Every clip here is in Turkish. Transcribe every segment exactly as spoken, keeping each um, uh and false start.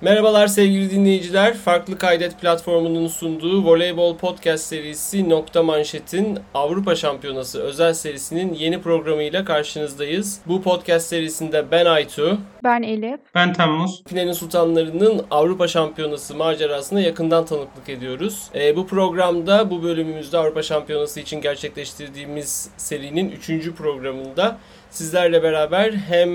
Merhabalar sevgili dinleyiciler. Farklı Kaydet platformunun sunduğu voleybol podcast serisi Nokta Manşet'in Avrupa Şampiyonası özel serisinin yeni programıyla karşınızdayız. Bu podcast serisinde ben Aytu, ben Elif, ben Temmuz, Filenin Sultanları'nın Avrupa Şampiyonası macerasına yakından tanıklık ediyoruz. E, bu programda, bu bölümümüzde Avrupa Şampiyonası için gerçekleştirdiğimiz serinin üçüncü programında sizlerle beraber hem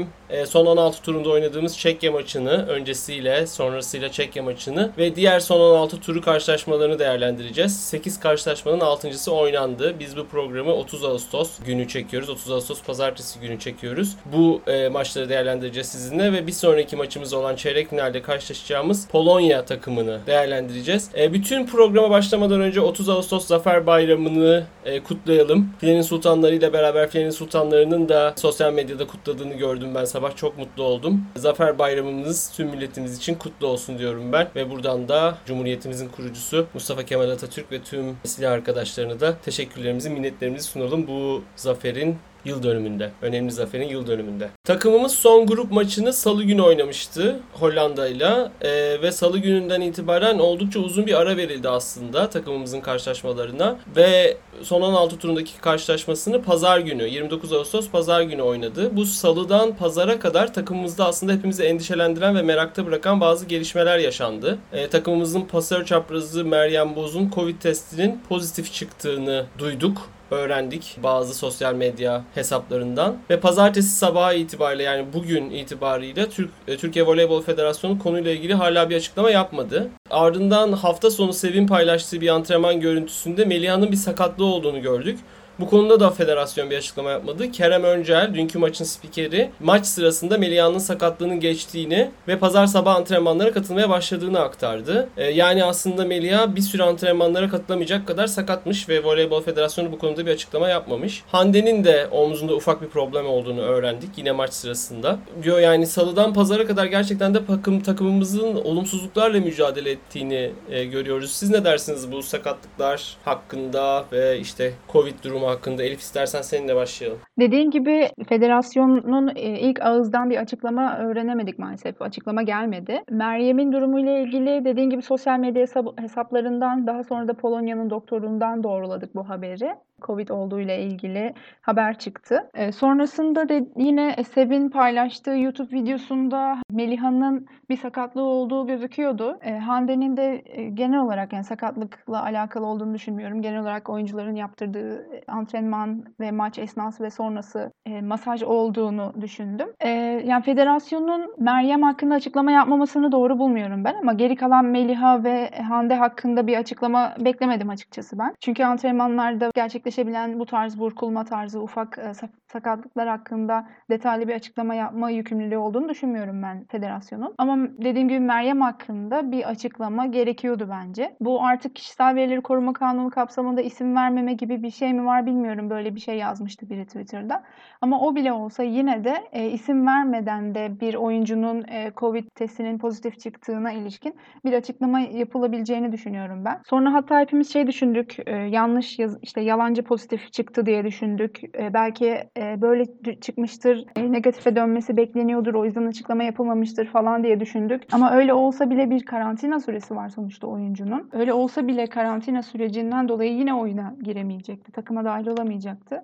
son on altı turunda oynadığımız Çekya maçını, öncesiyle sonrasıyla Çekya maçını ve diğer son on altı turu karşılaşmalarını değerlendireceğiz. sekiz karşılaşmanın altıncısı oynandı. Biz bu programı otuz Ağustos günü çekiyoruz. otuz Ağustos pazartesi günü çekiyoruz. Bu e, maçları değerlendireceğiz sizinle ve bir sonraki maçımız olan çeyrek finalde karşılaşacağımız Polonya takımını değerlendireceğiz. E, bütün programa başlamadan önce otuz Ağustos Zafer Bayramı'nı e, kutlayalım. Filenin Sultanları ile beraber Filenin Sultanları'nın da sosyal medyada kutladığını gördüm ben sabah. Çok mutlu oldum. Zafer Bayramımız tüm milletimiz için kutlu olsun diyorum ben. Ve buradan da Cumhuriyetimizin kurucusu Mustafa Kemal Atatürk ve tüm silah arkadaşlarına da teşekkürlerimizi, minnetlerimizi sunalım bu zaferin yıl dönümünde. Önemli zaferin yıl dönümünde. Takımımız son grup maçını salı günü oynamıştı Hollanda'yla ee, ve salı gününden itibaren oldukça uzun bir ara verildi aslında takımımızın karşılaşmalarına ve son on altı turundaki karşılaşmasını pazar günü, yirmi dokuz Ağustos pazar günü oynadı. Bu salıdan pazara kadar takımımızda aslında hepimizi endişelendiren ve merakta bırakan bazı gelişmeler yaşandı. Ee, takımımızın pasör çaprazı Meryem Boz'un Covid testinin pozitif çıktığını duyduk. Öğrendik bazı sosyal medya hesaplarından ve pazartesi sabahı itibariyle, yani bugün itibariyle Türk, Türkiye Voleybol Federasyonu konuyla ilgili hala bir açıklama yapmadı. Ardından hafta sonu Sevin paylaştığı bir antrenman görüntüsünde Meliha'nın bir sakatlığı olduğunu gördük. Bu konuda da federasyon bir açıklama yapmadı. Kerem Öncel, dünkü maçın spikeri, maç sırasında Meliha'nın sakatlığının geçtiğini ve pazar sabah antrenmanlara katılmaya başladığını aktardı. Ee, yani aslında Meliha bir sürü antrenmanlara katılamayacak kadar sakatmış ve Voleybol Federasyonu bu konuda bir açıklama yapmamış. Hande'nin de omzunda ufak bir problem olduğunu öğrendik yine maç sırasında. Diyor yani salıdan pazara kadar gerçekten de takım, takımımızın olumsuzluklarla mücadele ettiğini e, görüyoruz. Siz ne dersiniz bu sakatlıklar hakkında ve işte Covid durumu hakkında? Elif, istersen seninle başlayalım. Dediğin gibi federasyonun ilk ağızdan bir açıklama öğrenemedik maalesef. Açıklama gelmedi. Meryem'in durumuyla ilgili dediğin gibi sosyal medya hesaplarından, daha sonra da Polonya'nın doktorundan doğruladık bu haberi. Covid olduğuyla ilgili haber çıktı. E, sonrasında de yine Sevin paylaştığı YouTube videosunda Meliha'nın bir sakatlığı olduğu gözüküyordu. E, Hande'nin de e, genel olarak yani sakatlıkla alakalı olduğunu düşünmüyorum. Genel olarak oyuncuların yaptırdığı antrenman ve maç esnası ve sonrası e, masaj olduğunu düşündüm. E, yani federasyonun Meryem hakkında açıklama yapmamasını doğru bulmuyorum ben, ama geri kalan Meliha ve Hande hakkında bir açıklama beklemedim açıkçası ben. Çünkü antrenmanlarda gerçekleştirilmişti. Bu tarz burkulma tarzı ufak e, sakatlıklar hakkında detaylı bir açıklama yapma yükümlülüğü olduğunu düşünmüyorum ben federasyonun. Ama dediğim gibi Meryem hakkında bir açıklama gerekiyordu bence. Bu artık kişisel verileri koruma kanunu kapsamında isim vermeme gibi bir şey mi var bilmiyorum. Böyle bir şey yazmıştı biri Twitter'da. Ama o bile olsa yine de e, isim vermeden de bir oyuncunun e, Covid testinin pozitif çıktığına ilişkin bir açıklama yapılabileceğini düşünüyorum ben. Sonra hatta hepimiz şey düşündük. E, yanlış yaz, işte yalan pozitif çıktı diye düşündük. E, belki e, böyle çıkmıştır, e, negatife dönmesi bekleniyordur, o yüzden açıklama yapılmamıştır falan diye düşündük. Ama öyle olsa bile bir karantina süresi var sonuçta oyuncunun. Öyle olsa bile karantina sürecinden dolayı yine oyuna giremeyecekti, takıma dahil olamayacaktı.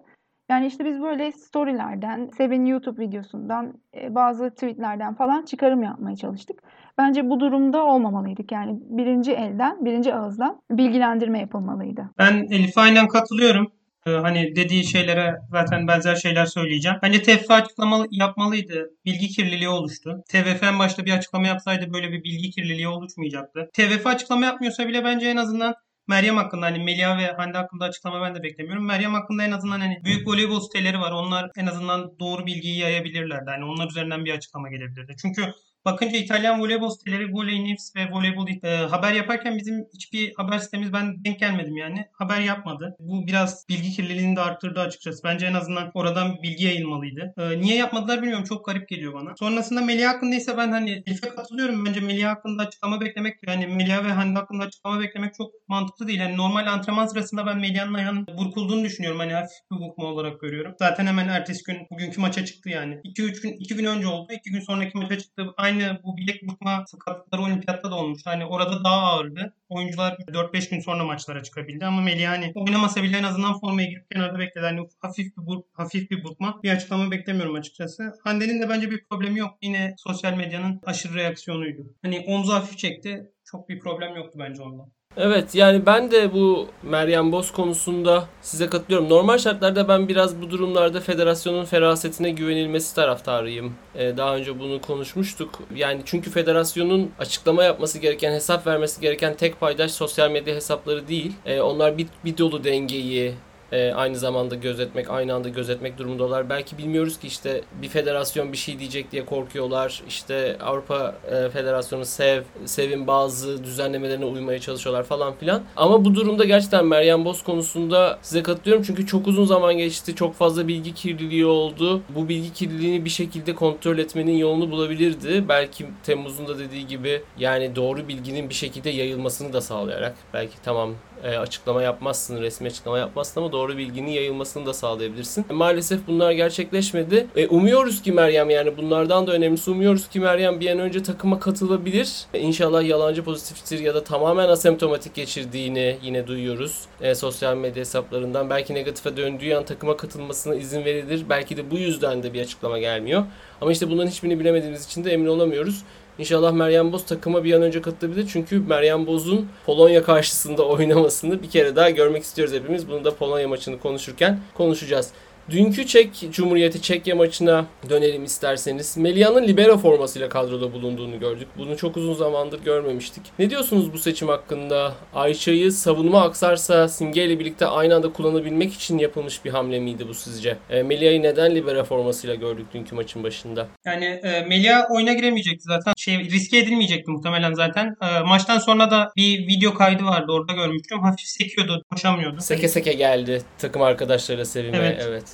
Yani işte biz böyle storylerden, Sevin YouTube videosundan, bazı tweetlerden falan çıkarım yapmaya çalıştık. Bence bu durumda olmamalıydık. Yani birinci elden, birinci ağızdan bilgilendirme yapılmalıydı. Ben Elif'e aynen katılıyorum. Ee, hani dediği şeylere zaten benzer şeyler söyleyeceğim. Bence T F F açıklama yapmalıydı. Bilgi kirliliği oluştu. T F F en başta bir açıklama yapsaydı böyle bir bilgi kirliliği oluşmayacaktı. T F F açıklama yapmıyorsa bile bence en azından Meryem hakkında, hani Meliha ve Hande hakkında açıklama ben de beklemiyorum. Meryem hakkında en azından hani büyük voleybol siteleri var. Onlar en azından doğru bilgiyi yayabilirlerdi. Hani onlar üzerinden bir açıklama gelebilirdi. Çünkü bakınca İtalyan voleybol siteleri Voley News ve Voleybol e, haber yaparken bizim hiçbir haber sitemiz, ben denk gelmedim yani. Haber yapmadı. Bu biraz bilgi kirliliğini de arttırdı açıkçası. Bence en azından oradan bilgi yayılmalıydı. E, niye yapmadılar bilmiyorum. Çok garip geliyor bana. Sonrasında Meliha hakkında ise ben hani Elif'e katılıyorum. Bence Meliha hakkında açıklama beklemek, yani Meliha ve Hande hakkında açıklama beklemek çok mantıklı değil. Yani normal antrenman sırasında ben Meliha'nın ayağının burkulduğunu düşünüyorum. Hani hafif bir burkma olarak görüyorum. Zaten hemen ertesi gün bugünkü maça çıktı yani. iki üç gün, iki gün önce oldu. iki gün sonraki maça çıktı. Aynı aynı bu bilek burkma sakatlıkları olimpiyatta da olmuş. Hani orada daha ağırdı. Oyuncular dört beş gün sonra maçlara çıkabildi ama Meliha hani oynamasa bile en azından formaya girip kenarda bekledi. Hani hafif bir burk, hafif bir burkma. Bir açıklama beklemiyorum açıkçası. Hande'nin de bence bir problemi yok. Yine sosyal medyanın aşırı reaksiyonuydu. Hani omzu hafif çekti. Çok bir problem yoktu bence ondan. Evet, yani ben de bu Meryem Boz konusunda size katılıyorum. Normal şartlarda ben biraz bu durumlarda federasyonun ferasetine güvenilmesi taraftarıyım. Ee, daha önce bunu konuşmuştuk. Yani çünkü federasyonun açıklama yapması gereken, hesap vermesi gereken tek paydaş sosyal medya hesapları değil. Ee, onlar bir, bir dolu dengeyi Ee, aynı zamanda gözetmek, aynı anda gözetmek durumundalar. Belki bilmiyoruz ki işte bir federasyon bir şey diyecek diye korkuyorlar. İşte Avrupa e, Federasyonu sev, sevin bazı düzenlemelerine uymaya çalışıyorlar falan filan. Ama bu durumda gerçekten Meryem Boz konusunda size katılıyorum. Çünkü çok uzun zaman geçti. Çok fazla bilgi kirliliği oldu. Bu bilgi kirliliğini bir şekilde kontrol etmenin yolunu bulabilirdi. Belki Temmuz'un da dediği gibi yani doğru bilginin bir şekilde yayılmasını da sağlayarak. Belki tamam e, açıklama yapmazsın, resmi açıklama yapmazsın ama doğru bilginin yayılmasını da sağlayabilirsin. Maalesef bunlar gerçekleşmedi. E, umuyoruz ki Meryem, yani bunlardan da önemlisi umuyoruz ki Meryem bir an önce takıma katılabilir. E, inşallah yalancı pozitiftir ya da tamamen asemptomatik geçirdiğini yine duyuyoruz e, sosyal medya hesaplarından. Belki negatife döndüğü an takıma katılmasına izin verilir. Belki de bu yüzden de bir açıklama gelmiyor. Ama işte bunların hiçbirini bilemediğimiz için de emin olamıyoruz. İnşallah Meryem Boz takıma bir an önce katılabilir. Çünkü Meryem Boz'un Polonya karşısında oynamasını bir kere daha görmek istiyoruz hepimiz. Bunu da Polonya maçını konuşurken konuşacağız. Dünkü Çek Cumhuriyeti Çekya maçına dönelim isterseniz. Meliha'nın libero formasıyla kadroda bulunduğunu gördük. Bunu çok uzun zamandır görmemiştik. Ne diyorsunuz bu seçim hakkında? Ayça'yı savunma aksarsa simgeyle birlikte aynı anda kullanabilmek için yapılmış bir hamle miydi bu sizce? E, Meliha'yı neden libero formasıyla gördük dünkü maçın başında? Yani e, Meliha oyuna giremeyecekti zaten. Şey, riske edilmeyecekti muhtemelen zaten. E, maçtan sonra da bir video kaydı vardı. Orada görmüştüm. Hafif sekiyordu, koşamıyordu. Seke seke geldi takım arkadaşlarıyla sevinmeye. Evet. evet.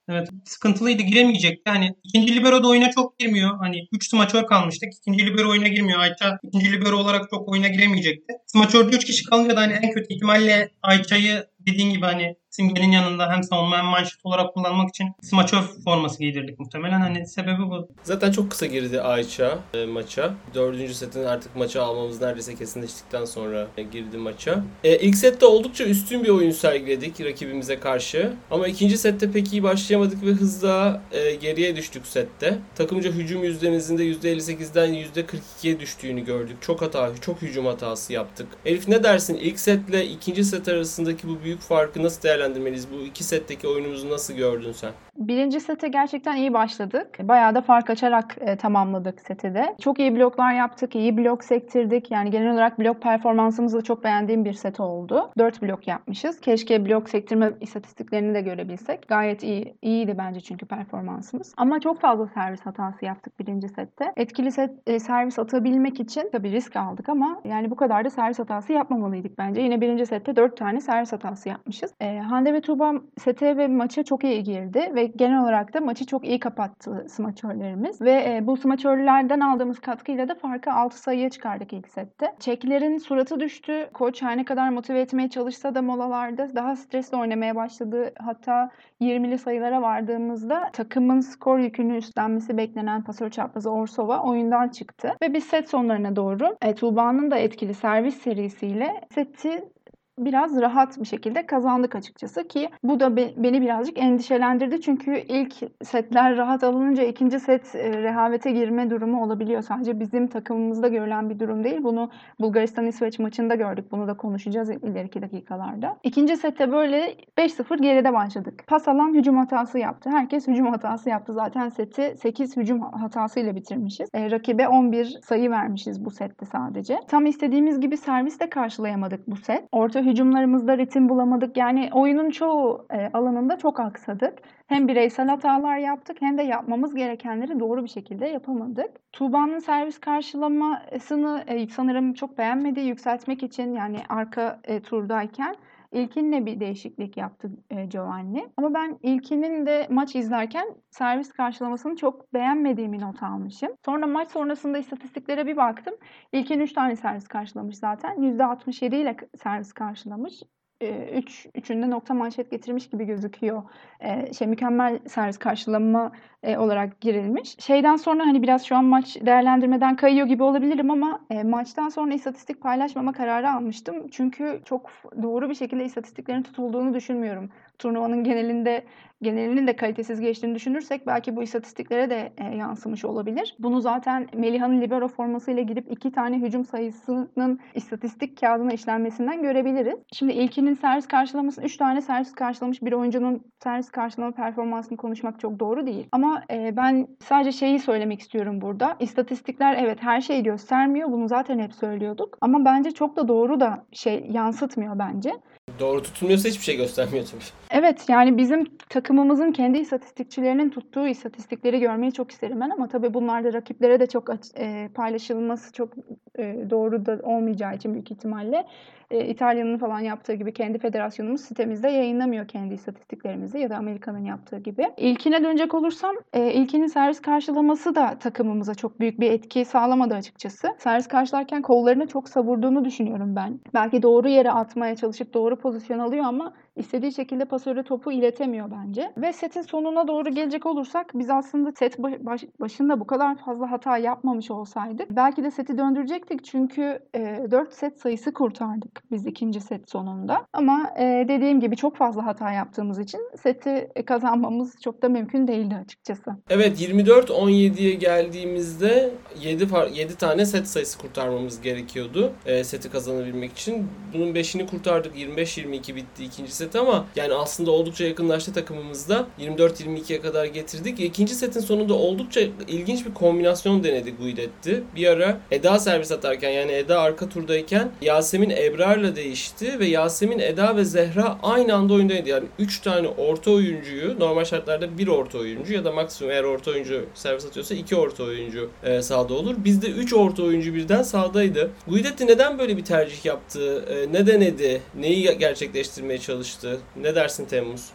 Evet, sıkıntılıydı, giremeyecekti. Hani ikinci libero da oyuna çok girmiyor. Hani üç smaçör kalmıştık. İkinci libero oyuna girmiyor. Ayça ikinci libero olarak çok oyuna giremeyecekti. Smaçörde üç kişi kalınca da hani en kötü ihtimalle Ayça'yı dediğin gibi hani simgenin yanında hem savunma hem manşet olarak kullanmak için smaçör forması giydirdik muhtemelen. Hani sebebi bu. Zaten çok kısa girdi Ayça e, maça. Dördüncü setin artık maça almamız neredeyse kesinleştikten sonra e, girdi maça. E, ilk sette oldukça üstün bir oyun sergiledik rakibimize karşı. Ama ikinci sette pek iyi başlayamadık ve hızla e, geriye düştük sette. Takımca hücum yüzdemizin de yüzde elli sekizden yüzde kırk ikiye düştüğünü gördük. Çok hata, çok hücum hatası yaptık. Elif, ne dersin? İlk setle ikinci set arasındaki bu büyük farkı nasıl değerlendirdin? Bu iki setteki oyunumuzu nasıl gördün sen? Birinci sete gerçekten iyi başladık. Bayağı da fark açarak e, tamamladık seti de. Çok iyi bloklar yaptık, iyi blok sektirdik. Yani genel olarak blok performansımızı da çok beğendiğim bir set oldu. dört blok yapmışız. Keşke blok sektirme istatistiklerini de görebilsek. Gayet iyi. İyiydi bence çünkü performansımız. Ama çok fazla servis hatası yaptık birinci sette. Etkili set, e, servis atabilmek için tabii risk aldık ama yani bu kadar da servis hatası yapmamalıydık bence. Yine birinci sette dört tane servis hatası yapmışız. E, Hande ve Tuğba sete ve maça çok iyi girdi ve genel olarak da maçı çok iyi kapattı smaçörlerimiz. Ve e, bu smaçörlerden aldığımız katkıyla da farkı altı sayıya çıkardık ilk sette. Çeklerin suratı düştü. Koç her ne kadar motive etmeye çalışsa da molalarda daha stresli oynamaya başladı. Hatta yirmili sayılara vardığımızda takımın skor yükünü üstlenmesi beklenen pasör çaprazı Orsova oyundan çıktı. Ve biz set sonlarına doğru e, Tuğba'nın da etkili servis serisiyle seti biraz rahat bir şekilde kazandık açıkçası ki bu da be- beni birazcık endişelendirdi. Çünkü ilk setler rahat alınınca ikinci set e, rehavete girme durumu olabiliyor. Sadece bizim takımımızda görülen bir durum değil. Bunu Bulgaristan-İsveç maçında gördük. Bunu da konuşacağız ileriki dakikalarda. İkinci sette böyle beş sıfır geride başladık. Pas alan hücum hatası yaptı. Herkes hücum hatası yaptı. Zaten seti sekiz hücum hatasıyla bitirmişiz. E, rakibe on bir sayı vermişiz bu sette sadece. Tam istediğimiz gibi servis de karşılayamadık bu set. Orta hücumlarımızda ritim bulamadık. Yani oyunun çoğu e, alanında çok aksadık. Hem bireysel hatalar yaptık hem de yapmamız gerekenleri doğru bir şekilde yapamadık. Tuğba'nın servis karşılamasını e, sanırım çok beğenmedi. Yükseltmek için yani arka e, turdayken İlkin'le bir değişiklik yaptı e, Giovanni. Ama ben İlkin'in de maç izlerken servis karşılamasını çok beğenmediğimi not almışım. Sonra maç sonrasında istatistiklere bir baktım. İlkin üç tane servis karşılamış zaten. yüzde altmış yedi ile servis karşılamış. üç, üçünde nokta manşet getirmiş gibi gözüküyor. E, şey mükemmel servis karşılama e, olarak girilmiş. Şeyden sonra hani biraz şu an maç değerlendirmeden kayıyor gibi olabilirim ama e, maçtan sonra istatistik paylaşmama kararı almıştım. Çünkü çok doğru bir şekilde istatistiklerin tutulduğunu düşünmüyorum. Turnuvanın genelinde genelinin de kalitesiz geçtiğini düşünürsek belki bu istatistiklere de e, yansımış olabilir. Bunu zaten Meliha'nın libero formasıyla gidip iki tane hücum sayısının istatistik kağıdına işlenmesinden görebiliriz. Şimdi İlkin'in servis karşılamasını, üç tane servis karşılamış bir oyuncunun servis karşılama performansını konuşmak çok doğru değil. Ama e, ben sadece şeyi söylemek istiyorum burada. İstatistikler evet her şeyi göstermiyor. Bunu zaten hep söylüyorduk. Ama bence çok da doğru da şey yansıtmıyor bence. Doğru tutulmuyorsa hiçbir şey göstermiyor tabii. Evet yani bizim takımımızın kendi istatistikçilerinin tuttuğu istatistikleri görmeyi çok isterim ben ama tabii bunlar da rakiplere de çok e, paylaşılması çok e, doğru da olmayacağı için büyük ihtimalle e, İtalya'nın falan yaptığı gibi kendi federasyonumuz sitemizde yayınlamıyor kendi istatistiklerimizi ya da Amerika'nın yaptığı gibi. İlkine dönecek olursam e, İlkinin servis karşılaması da takımımıza çok büyük bir etki sağlamadı açıkçası. Servis karşılarken kollarını çok savurduğunu düşünüyorum ben. Belki doğru yere atmaya çalışıp doğru pozisyon alıyor ama istediği şekilde pasöre topu iletemiyor bence. Ve setin sonuna doğru gelecek olursak biz aslında set baş, başında bu kadar fazla hata yapmamış olsaydık belki de seti döndürecektik çünkü e, dört set sayısı kurtardık biz ikinci set sonunda. Ama e, dediğim gibi çok fazla hata yaptığımız için seti kazanmamız çok da mümkün değildi açıkçası. Evet yirmi dört on yediye geldiğimizde yedi, yedi tane set sayısı kurtarmamız gerekiyordu e, seti kazanabilmek için. Bunun beşini kurtardık. yirmi beş yirmi iki bitti ikinci set ama yani aslında oldukça yakınlaştı takımımızda. yirmi dört yirmi ikiye kadar getirdik. İkinci setin sonunda oldukça ilginç bir kombinasyon denedi Guidetti. Bir ara Eda servis atarken yani Eda arka turdayken Yasemin Ebrar'la değişti ve Yasemin, Eda ve Zehra aynı anda oyundaydı. Yani üç tane orta oyuncuyu normal şartlarda bir orta oyuncu ya da maksimum eğer orta oyuncu servis atıyorsa iki orta oyuncu e, sahada olur. Bizde üç orta oyuncu birden sahadaydı. Guidetti neden böyle bir tercih yaptı? E, ne denedi? Neyi gerçekleştirmeye çalıştı? Ne dersin Temmuz?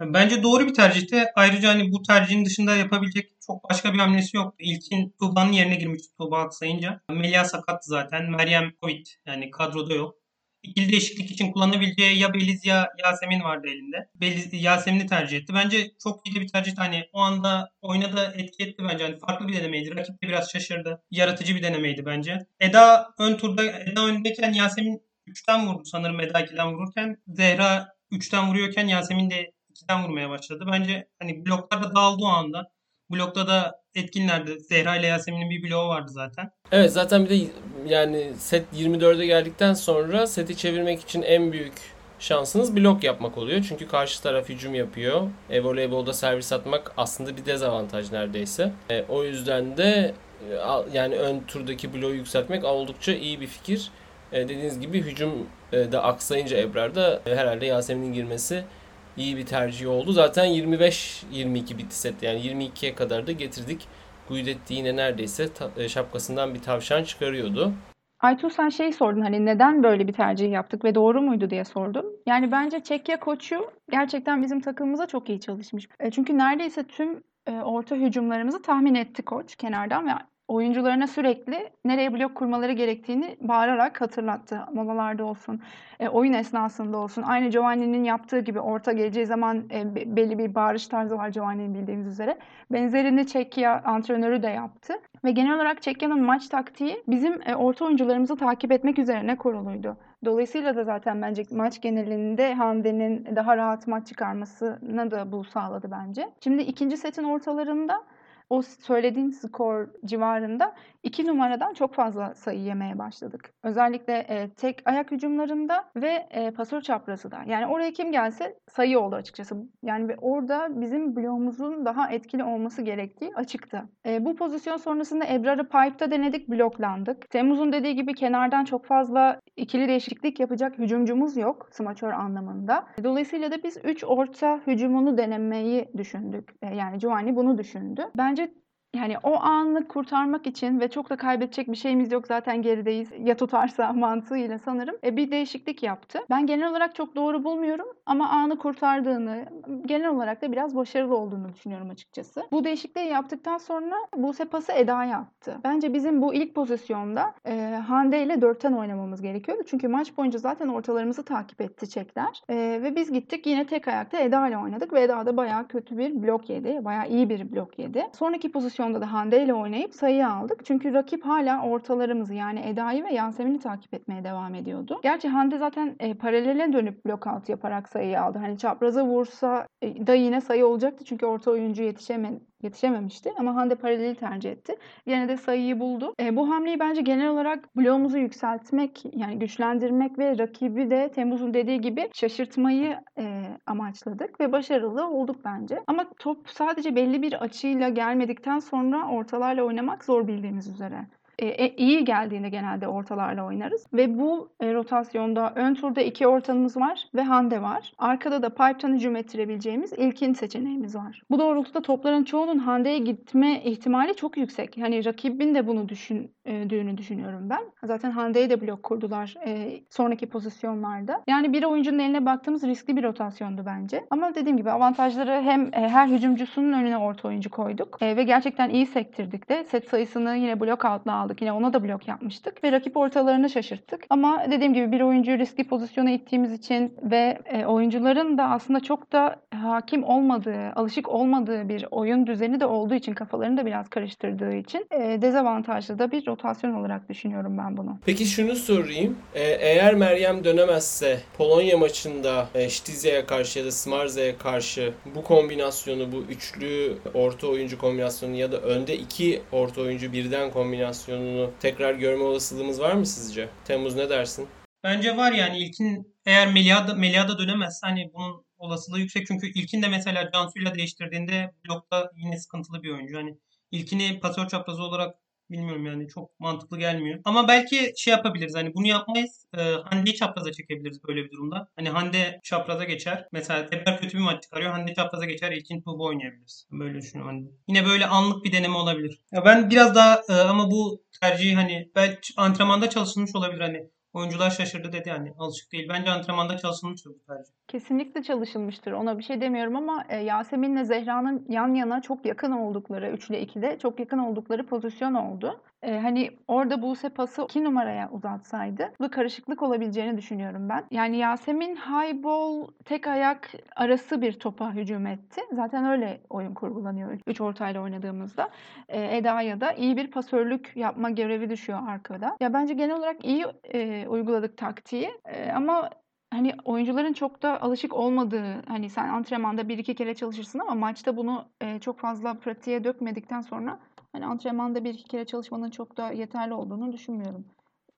Bence doğru bir tercihti. Ayrıca hani bu tercihin dışında yapabilecek çok başka bir hamlesi yoktu. İlkin Tuğba'nın yerine girmişti Tuğba sayınca. Meliha sakattı zaten. Meryem Covid yani kadroda yok. İkili değişiklik için kullanabileceği ya Beliz ya Yasemin vardı elinde. Beliz Yasemin'i tercih etti. Bence çok iyi bir tercih. Hani o anda oyuna da etki etti bence. Hani farklı bir denemeydi. Rakip de biraz şaşırdı. Yaratıcı bir denemeydi bence. Eda ön turda Eda öndeyken Yasemin üçten vurdu sanırım Eda ikiden vururken. Zehra üçten vuruyorken Yasemin de ikiden vurmaya başladı. Bence hani bloklar da dağıldı o anda. Blokta da etkinlerdi. Zehra ile Yasemin'in bir bloğu vardı zaten. Evet zaten bir de yani set yirmi dörde geldikten sonra seti çevirmek için en büyük şansınız blok yapmak oluyor. Çünkü karşı taraf hücum yapıyor. E, voleybolda servis atmak aslında bir dezavantaj neredeyse. E, o yüzden de yani ön turdaki bloğu yükseltmek oldukça iyi bir fikir. Dediğiniz gibi hücum da aksayınca Ebrar'da herhalde Yasemin'in girmesi iyi bir tercih oldu. Zaten yirmi beş yirmi iki bitti set. Yani yirmi ikiye kadar da getirdik. Guidetti yine neredeyse şapkasından bir tavşan çıkarıyordu. Aytuğ sen şey sordun hani neden böyle bir tercih yaptık ve doğru muydu diye sordum. Yani bence Çekya koçu gerçekten bizim takımımıza çok iyi çalışmış. Çünkü neredeyse tüm orta hücumlarımızı tahmin etti koç kenardan ve oyuncularına sürekli nereye blok kurmaları gerektiğini bağırarak hatırlattı. Molalarda olsun, e, oyun esnasında olsun. Aynı Giovanni'nin yaptığı gibi orta geleceği zaman e, belli bir bağırış tarzı var Giovanni'nin bildiğimiz üzere. Benzerini Çekya antrenörü de yaptı. Ve genel olarak Çekya'nın maç taktiği bizim e, orta oyuncularımızı takip etmek üzerine kuruluydu. Dolayısıyla da zaten bence maç genelinde Hande'nin daha rahat maç çıkarmasına da bu sağladı bence. Şimdi ikinci setin ortalarında o söylediğin skor civarında iki numaradan çok fazla sayı yemeye başladık. Özellikle e, tek ayak hücumlarında ve e, pasör çaprası da. Yani oraya kim gelse sayı oldu açıkçası. Yani orada bizim bloğumuzun daha etkili olması gerektiği açıktı. E, bu pozisyon sonrasında Ebrar'ı pipe'da denedik, bloklandık. Temmuz'un dediği gibi kenardan çok fazla ikili değişiklik yapacak hücumcumuz yok smaçör anlamında. Dolayısıyla da biz üç orta hücumunu denemeyi düşündük. E, yani Giovanni bunu düşündü. Ben Bence yani o anı kurtarmak için ve çok da kaybedecek bir şeyimiz yok zaten gerideyiz ya tutarsa mantığıyla sanırım e, bir değişiklik yaptı. Ben genel olarak çok doğru bulmuyorum ama anı kurtardığını, genel olarak da biraz başarılı olduğunu düşünüyorum açıkçası. Bu değişikliği yaptıktan sonra Buse pası Eda'ya attı. Bence bizim bu ilk pozisyonda e, Hande ile dörtten oynamamız gerekiyordu. Çünkü maç boyunca zaten ortalarımızı takip etti Çekler. E, ve biz gittik yine tek ayakta Eda ile oynadık ve Eda da bayağı kötü bir blok yedi. Bayağı iyi bir blok yedi. Sonraki pozisyonda da Hande ile oynayıp sayı aldık. Çünkü rakip hala ortalarımızı yani Eda'yı ve Yasemin'i takip etmeye devam ediyordu. Gerçi Hande zaten e, paralele dönüp blokout yaparak sayıyı aldı. Hani çapraza vursa e, da yine sayı olacaktı. Çünkü orta oyuncu yetişemedi. yetişememişti ama Hande paraleli tercih etti. Yine de sayıyı buldu. E, bu hamleyi bence genel olarak bloğumuzu yükseltmek, yani güçlendirmek ve rakibi de Temmuz'un dediği gibi şaşırtmayı e, amaçladık ve başarılı olduk bence. Ama top sadece belli bir açıyla gelmedikten sonra ortalarla oynamak zor bildiğimiz üzere. E, iyi geldiğinde genelde ortalarla oynarız. Ve bu e, rotasyonda ön turda iki ortamız var ve Hande var. Arkada da pipe'tan hücum ettirebileceğimiz ilkin seçeneğimiz var. Bu doğrultuda topların çoğunun Hande'ye gitme ihtimali çok yüksek. Hani rakibin de bunu düşündüğünü düşünüyorum ben. Zaten Hande'ye de blok kurdular e, sonraki pozisyonlarda. Yani bir oyuncunun eline baktığımız riskli bir rotasyondu bence. Ama dediğim gibi avantajları hem e, her hücumcusunun önüne orta oyuncu koyduk e, ve gerçekten iyi sektirdik de. Set sayısını yine blok out'la aldık. Yine ona da blok yapmıştık ve rakip ortalarını şaşırttık. Ama dediğim gibi bir oyuncuyu riskli pozisyona ittiğimiz için ve oyuncuların da aslında çok da hakim olmadığı, alışık olmadığı bir oyun düzeni de olduğu için, kafalarını da biraz karıştırdığı için dezavantajlı da bir rotasyon olarak düşünüyorum ben bunu. Peki şunu sorayım. Eğer Meryem dönemezse Polonya maçında Stizya'ya karşı ya da Smarze'ye karşı bu kombinasyonu, bu üçlü orta oyuncu kombinasyonu ya da önde iki orta oyuncu birden kombinasyonu tekrar görme olasılığımız var mı sizce? Temmuz ne dersin? Bence var yani. İlkin eğer Meliha da, Meliha da dönemez, hani bunun olasılığı yüksek. Çünkü İlkin de mesela Cansu'yla değiştirdiğinde blokta yine sıkıntılı bir oyuncu. Hani İlkin'i pasör çaprazı olarak bilmiyorum yani, çok mantıklı gelmiyor. Ama belki şey yapabiliriz, hani bunu yapmayız. E, Hande'yi çapraza çekebiliriz böyle bir durumda. Hani Hande çapraza geçer. Mesela Ebrar kötü bir maç çıkarıyor. Hande çapraza geçer. İlkin Tuğba oynayabiliriz. Böyle düşünüyorum. Hani yine böyle anlık bir deneme olabilir. Ya ben biraz daha e, ama bu tercihi hani belki antrenmanda çalışılmış olabilir hani. Oyuncular şaşırdı dedi yani, alışık değil. Bence antrenmanda çalışılmıştır bu tercih. Kesinlikle çalışılmıştır. Ona bir şey demiyorum ama Yasemin'le Zehra'nın yan yana çok yakın oldukları, üçle ikide çok yakın oldukları pozisyon oldu. Ee, hani orada Buse pası iki numaraya uzatsaydı bu karışıklık olabileceğini düşünüyorum ben. Yani Yasemin high ball, tek ayak arası bir topa hücum etti. Zaten öyle oyun kurgulanıyor üç ortayla oynadığımızda. Ee, Eda'ya da iyi bir pasörlük yapma görevi düşüyor arkada. Ya bence genel olarak iyi e, uyguladık taktiği e, ama hani oyuncuların çok da alışık olmadığı, hani sen antrenmanda bir iki kere çalışırsın ama maçta bunu e, çok fazla pratiğe dökmedikten sonra yani antrenmanda bir iki kere çalışmanın çok da yeterli olduğunu düşünmüyorum.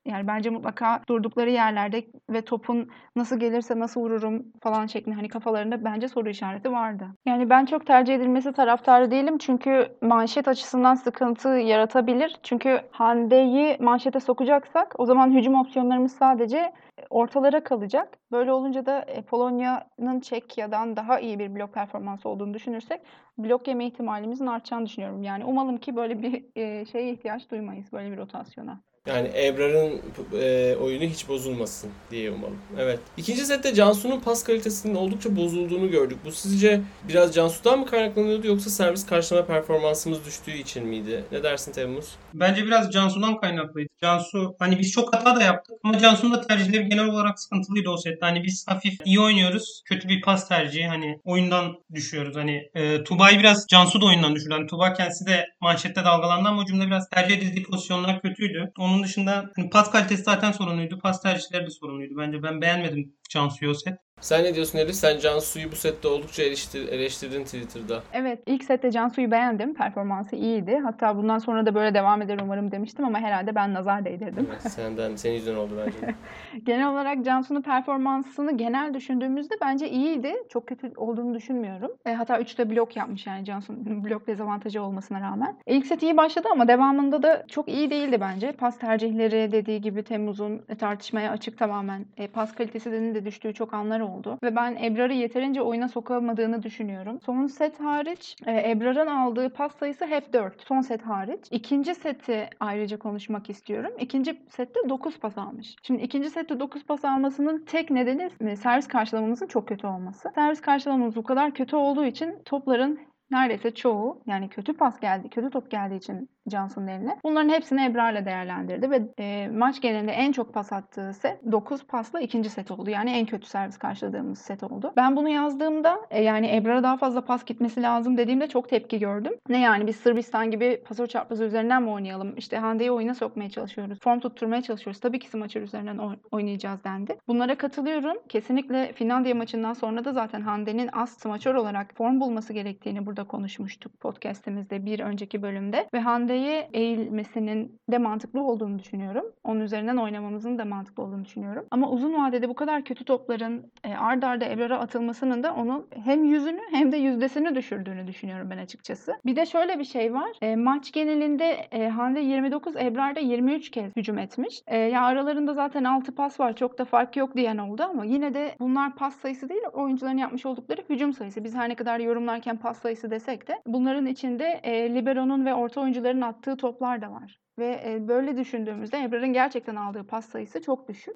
Yani bence mutlaka durdukları yerlerde ve topun nasıl gelirse nasıl vururum falan şeklinde hani kafalarında bence soru işareti vardı. Yani ben çok tercih edilmesi taraftarı değilim çünkü manşet açısından sıkıntı yaratabilir. Çünkü Hande'yi manşete sokacaksak o zaman hücum opsiyonlarımız sadece ortalara kalacak. Böyle olunca da Polonya'nın Çekya'dan daha iyi bir blok performansı olduğunu düşünürsek blok yeme ihtimalimizin artacağını düşünüyorum. Yani umalım ki böyle bir şeye ihtiyaç duymayız, böyle bir rotasyona. Yani Ebrar'ın e, oyunu hiç bozulmasın diye umalım. Evet. İkinci sette Cansu'nun pas kalitesinin oldukça bozulduğunu gördük. Bu sizce biraz Cansu'dan mı kaynaklanıyordu yoksa servis karşılama performansımız düştüğü için miydi? Ne dersin Temmuz? Bence biraz Cansu'dan kaynaklıydı. Cansu, hani biz çok hata da yaptık ama Cansu'nun da tercihleri genel olarak sıkıntılıydı o sette. Hani biz hafif iyi oynuyoruz. Kötü bir pas tercihi, hani oyundan düşüyoruz. Hani e, Tuba'yı biraz Cansu da oyundan düşürdü. Hani Tuğba kendisi de manşette dalgalandı ama o cümle biraz tercih edildiği pozisyonlar kötüydü. Onun Onun dışında hani pas kalitesi zaten sorunluydu. Pas tercihleri de sorunluydu. Bence ben beğenmedim Cansu'yu o set. Sen ne diyorsun Elif? Sen Cansu'yu bu sette oldukça eleştir, eleştirdin Twitter'da. Evet, ilk sette Cansu'yu beğendim. Performansı iyiydi. Hatta bundan sonra da böyle devam eder umarım demiştim ama herhalde ben nazar değdirdim. Evet, senden, senin yüzünden oldu bence. Genel olarak Cansu'nun performansını genel düşündüğümüzde bence iyiydi. Çok kötü olduğunu düşünmüyorum. E, hatta üçte blok yapmış yani Cansu'nun blok dezavantajı olmasına rağmen. E, ilk set iyi başladı ama devamında da çok iyi değildi bence. Pas tercihleri dediği gibi Temmuz'un tartışmaya açık tamamen. E, pas kalitesinin de düştüğü çok anlar oldu. oldu ve ben Ebrar'ı yeterince oyuna sokamadığını düşünüyorum. Son set hariç Ebrar'ın aldığı pas sayısı hep dört. Son set hariç. İkinci seti ayrıca konuşmak istiyorum. İkinci sette dokuz pas almış. Şimdi ikinci sette dokuz pas almasının tek nedeni servis karşılamamızın çok kötü olması. Servis karşılamamız bu kadar kötü olduğu için topların neredeyse çoğu, yani kötü pas geldi, kötü top geldiği için Cansu'nun eline. Bunların hepsini Ebrar'la değerlendirdi ve e, maç genelinde en çok pas attığı set dokuz pasla ikinci set oldu. Yani en kötü servis karşıladığımız set oldu. Ben bunu yazdığımda e, yani Ebrar'a daha fazla pas gitmesi lazım dediğimde çok tepki gördüm. Ne yani biz Sırbistan gibi pasör çarpması üzerinden mi oynayalım? İşte Hande'yi oyuna sokmaya çalışıyoruz. Form tutturmaya çalışıyoruz. Tabii ki maçı üzerinden oynayacağız dendi. Bunlara katılıyorum. Kesinlikle Finlandiya maçından sonra da zaten Hande'nin az smaçör olarak form bulması gerektiğini burada konuşmuştuk podcast'imizde bir önceki bölümde ve Hande eğilmesinin de mantıklı olduğunu düşünüyorum. Onun üzerinden oynamamızın da mantıklı olduğunu düşünüyorum. Ama uzun vadede bu kadar kötü topların ard arda Ebrar'a atılmasının da onun hem yüzünü hem de yüzdesini düşürdüğünü düşünüyorum ben açıkçası. Bir de şöyle bir şey var. E, maç genelinde e, Hande yirmi dokuz, Ebrar'da yirmi üç kez hücum etmiş. E, ya aralarında zaten altı pas var. Çok da fark yok diyen oldu ama yine de bunlar pas sayısı değil, oyuncuların yapmış oldukları hücum sayısı. Biz her ne kadar yorumlarken pas sayısı desek de bunların içinde e, libero'nun ve orta oyuncuların attığı toplar da var. Ve böyle düşündüğümüzde Ebrar'ın gerçekten aldığı pas sayısı çok düşük.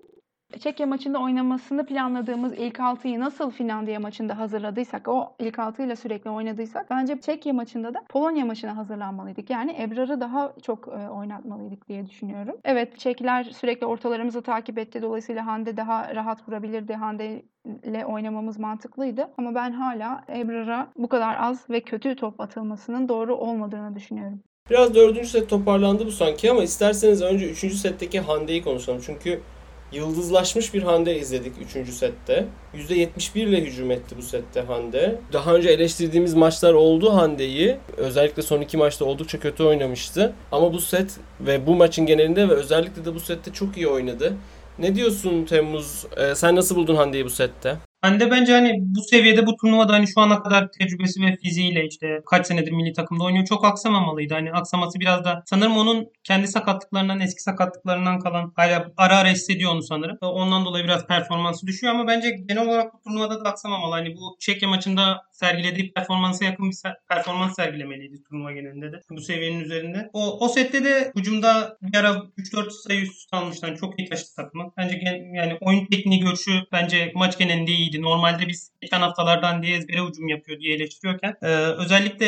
Çekya maçında oynamasını planladığımız ilk altıyı nasıl Finlandiya maçında hazırladıysak, o ilk altıyla sürekli oynadıysak, bence Çekya maçında da Polonya maçına hazırlanmalıydık. Yani Ebrar'ı daha çok oynatmalıydık diye düşünüyorum. Evet, Çekler sürekli ortalarımızı takip etti. Dolayısıyla Hande daha rahat vurabilirdi. Hande ile oynamamız mantıklıydı. Ama ben hala Ebrar'a bu kadar az ve kötü top atılmasının doğru olmadığını düşünüyorum. Biraz dördüncü set toparlandı bu sanki ama isterseniz önce üçüncü setteki Hande'yi konuşalım. Çünkü yıldızlaşmış bir Hande izledik üçüncü sette. yüzde yetmiş bir ile hücum etti bu sette Hande. Daha önce eleştirdiğimiz maçlar oldu Hande'yi. Özellikle son iki maçta oldukça kötü oynamıştı. Ama bu set ve bu maçın genelinde ve özellikle de bu sette çok iyi oynadı. Ne diyorsun Temmuz? Ee, sen nasıl buldun Hande'yi bu sette? Hande bence hani bu seviyede bu turnuvada hani şu ana kadar tecrübesi ve fiziğiyle işte kaç senedir milli takımda oynuyor, çok aksamamalıydı. Hani aksaması biraz da sanırım onun kendi sakatlıklarından, eski sakatlıklarından kalan, hala ara ara hissediyor onu sanırım. Ondan dolayı biraz performansı düşüyor ama bence genel olarak bu turnuvada da aksamamalı. Hani bu Çekya maçında sergilediği performansa yakın bir performans sergilemeliydi turnuva genelinde de. Bu seviyenin üzerinde. O, o sette de hücumda bir ara üç dört sayı üst üste almıştı. Yani çok iyi taştı takımı. Bence gen, yani oyun tekniği görüşü bence maç genelinde iyiydi. Normalde biz geçen haftalardan diye ezbere hücum yapıyor diye eleştiriyorken e, özellikle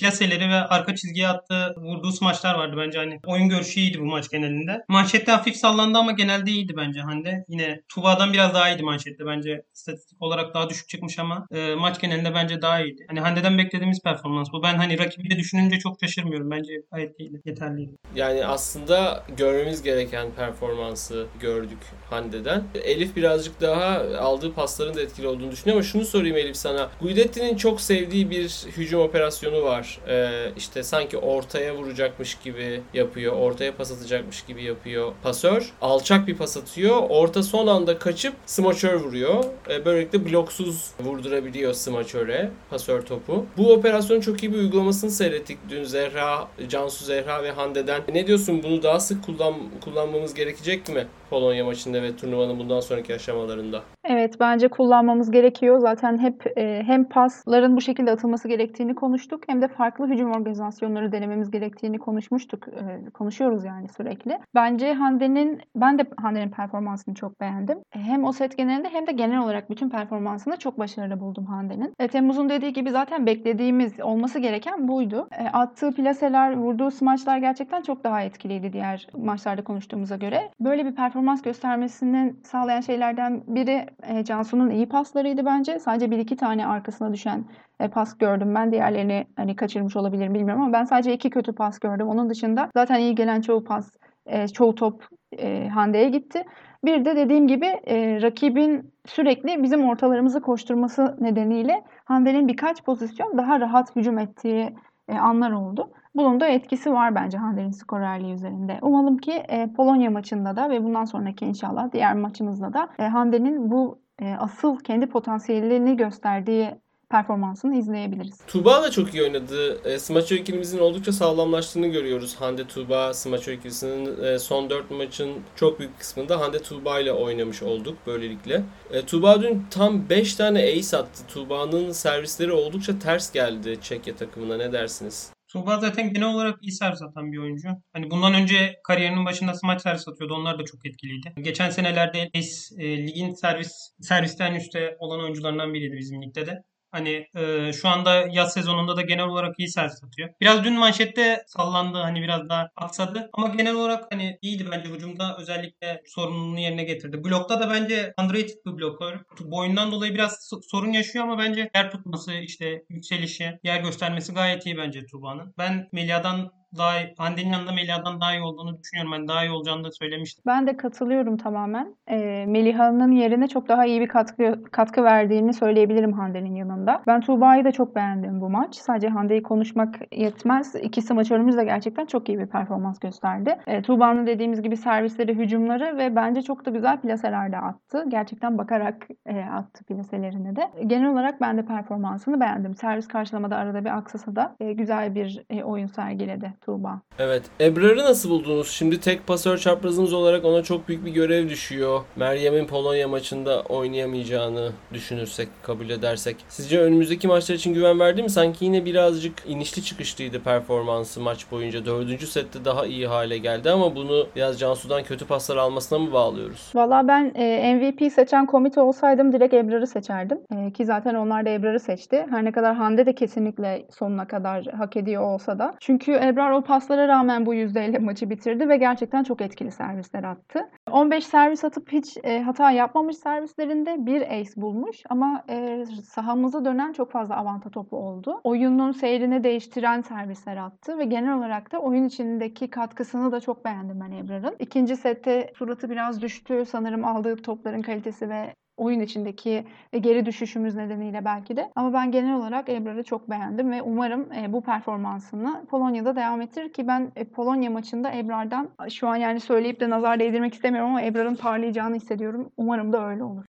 plaseleri ve arka çizgiye attığı, vurduğu smaçlar vardı bence. Hani oyun görüşü iyiydi bu maç genelinde. Manşette hafif sallandı ama genelde iyiydi bence Hande. Yine Tuğba'dan biraz daha iyiydi manşette. Bence istatistik olarak daha düşük çıkmış ama e, maç genelinde bence daha iyiydi. Hani Hande'den beklediğimiz performans bu. Ben hani rakibi de düşününce çok şaşırmıyorum. Bence gayet iyiydi, yeterliydi. Yani aslında görmemiz gereken performansı gördük Hande'den. Elif birazcık daha aldığı pasların da etkili olduğunu düşünüyor ama şunu sorayım Elif sana. Guidetti'nin çok sevdiği bir hücum operasyonu var. Ee, işte sanki ortaya vuracakmış gibi yapıyor. Ortaya pas atacakmış gibi yapıyor. Pasör alçak bir pas atıyor. Orta son anda kaçıp smaçör vuruyor. Ee, böylelikle bloksuz vurdurabiliyor smaçöre pasör topu. Bu operasyonun çok iyi bir uygulamasını seyrettik dün Zehra, Cansu Zehra ve Hande'den. Ne diyorsun? Bunu daha sık kullan, kullanmamız gerekecek mi Polonya maçında ve turnuvanın bundan sonraki aşamalarında? Evet, bence kullanmamız gerekiyor. Zaten hep e, hem pasların bu şekilde atılması gerektiğini konuştuk, hem de farklı hücum organizasyonları denememiz gerektiğini konuşmuştuk. E, konuşuyoruz yani sürekli. Bence Hande'nin, ben de Hande'nin performansını çok beğendim. Hem o set genelinde hem de genel olarak bütün performansını çok başarılı buldum Hande'nin. E, Temmuz'un dediği gibi zaten beklediğimiz, olması gereken buydu. E, attığı plaseler, vurduğu smaçlar gerçekten çok daha etkiliydi diğer maçlarda konuştuğumuza göre. Böyle bir performans göstermesini sağlayan şeylerden biri E, Cansu'nun iyi paslarıydı bence. Sadece bir iki tane arkasına düşen e, pas gördüm ben. Diğerlerini hani kaçırmış olabilirim bilmiyorum ama ben sadece iki kötü pas gördüm. Onun dışında zaten iyi gelen çoğu pas, e, çoğu top e, Hande'ye gitti. Bir de dediğim gibi e, rakibin sürekli bizim ortalarımızı koşturması nedeniyle Hande'nin birkaç pozisyon daha rahat hücum ettiği e, anlar oldu. Bunun da etkisi var bence Hande'nin skorerliği üzerinde. Umalım ki e, Polonya maçında da ve bundan sonraki inşallah diğer maçımızda da e, Hande'nin bu e, asıl kendi potansiyelini gösterdiği performansını izleyebiliriz. Tuğba da çok iyi oynadı. E, smaç öykülemizin oldukça sağlamlaştığını görüyoruz. Hande Tuğba smaç öykülemizin e, son dört maçın çok büyük kısmında Hande Tuğba ile oynamış olduk böylelikle. E, Tuğba dün tam beş tane ace attı. Tuğba'nın servisleri oldukça ters geldi Çekya takımına. Ne dersiniz? Tuğba zaten genel olarak iyi servis atan bir oyuncu. Hani bundan önce kariyerinin başında smaç servis atıyordu. Onlar da çok etkiliydi. Geçen senelerde es, e, ligin servis servisten üstte olan oyuncularından biriydi bizim ligde de. Hani e, şu anda yaz sezonunda da genel olarak iyi servis atıyor. Biraz dün manşette sallandı, hani biraz daha aksadı. Ama genel olarak hani iyiydi bence hücumda, özellikle sorununu yerine getirdi. Blokta da bence underrated bir blokör. Boyundan dolayı biraz sorun yaşıyor ama bence yer tutması, işte yükselişi, yer göstermesi gayet iyi bence Tuba'nın. Ben Meliha'dan daha iyi, Hande'nin yanında Meliha'dan daha iyi olduğunu düşünüyorum. Ben daha iyi olacağını da söylemiştim. Ben de katılıyorum tamamen. E, Meliha'nın yerine çok daha iyi bir katkı katkı verdiğini söyleyebilirim Hande'nin yanında. Ben Tuğba'yı da çok beğendim bu maç. Sadece Hande'yi konuşmak yetmez. İki smaçörümüz de gerçekten çok iyi bir performans gösterdi. E, Tuğba'nın dediğimiz gibi servisleri, hücumları ve bence çok da güzel plaseler de attı. Gerçekten bakarak e, attı plaselerini de. Genel olarak ben de performansını beğendim. Servis karşılamada arada bir aksasa da e, güzel bir e, oyun sergiledi Tuğba. Evet. Ebrar'ı nasıl buldunuz? Şimdi tek pasör çaprazımız olarak ona çok büyük bir görev düşüyor. Meryem'in Polonya maçında oynayamayacağını düşünürsek, kabul edersek. Sizce önümüzdeki maçlar için güven verdi mi? Sanki yine birazcık inişli çıkışlıydı performansı maç boyunca. Dördüncü sette daha iyi hale geldi ama bunu biraz Cansu'dan kötü paslar almasına mı bağlıyoruz? Valla ben M V P seçen komite olsaydım direkt Ebrar'ı seçerdim. Ki zaten onlar da Ebrar'ı seçti. Her ne kadar Hande de kesinlikle sonuna kadar hak ediyor olsa da. Çünkü Ebrar o paslara rağmen bu yüzdeyle maçı bitirdi ve gerçekten çok etkili servisler attı. on beş servis atıp hiç e, hata yapmamış, servislerinde bir ace bulmuş ama e, sahamıza dönen çok fazla avanta topu oldu. Oyunun seyrini değiştiren servisler attı ve genel olarak da oyun içindeki katkısını da çok beğendim ben Ebrar'ın. İkinci sette suratı biraz düştü. Sanırım aldığı topların kalitesi ve oyun içindeki geri düşüşümüz nedeniyle belki de. Ama ben genel olarak Ebrar'ı çok beğendim ve umarım bu performansını Polonya'da devam ettirir ki ben Polonya maçında Ebrar'dan şu an yani söyleyip de nazar değdirmek istemiyorum ama Ebrar'ın parlayacağını hissediyorum. Umarım da öyle olur.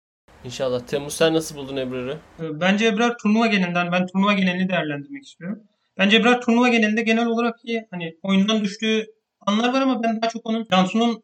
İnşallah. Temmuz, sen nasıl buldun Ebrar'ı? Bence Ebrar turnuva genelinden, ben turnuva genelini değerlendirmek istiyorum. Bence Ebrar turnuva genelinde genel olarak iyi. Hani oyundan düştüğü anlar var ama ben daha çok onun Cansu'nun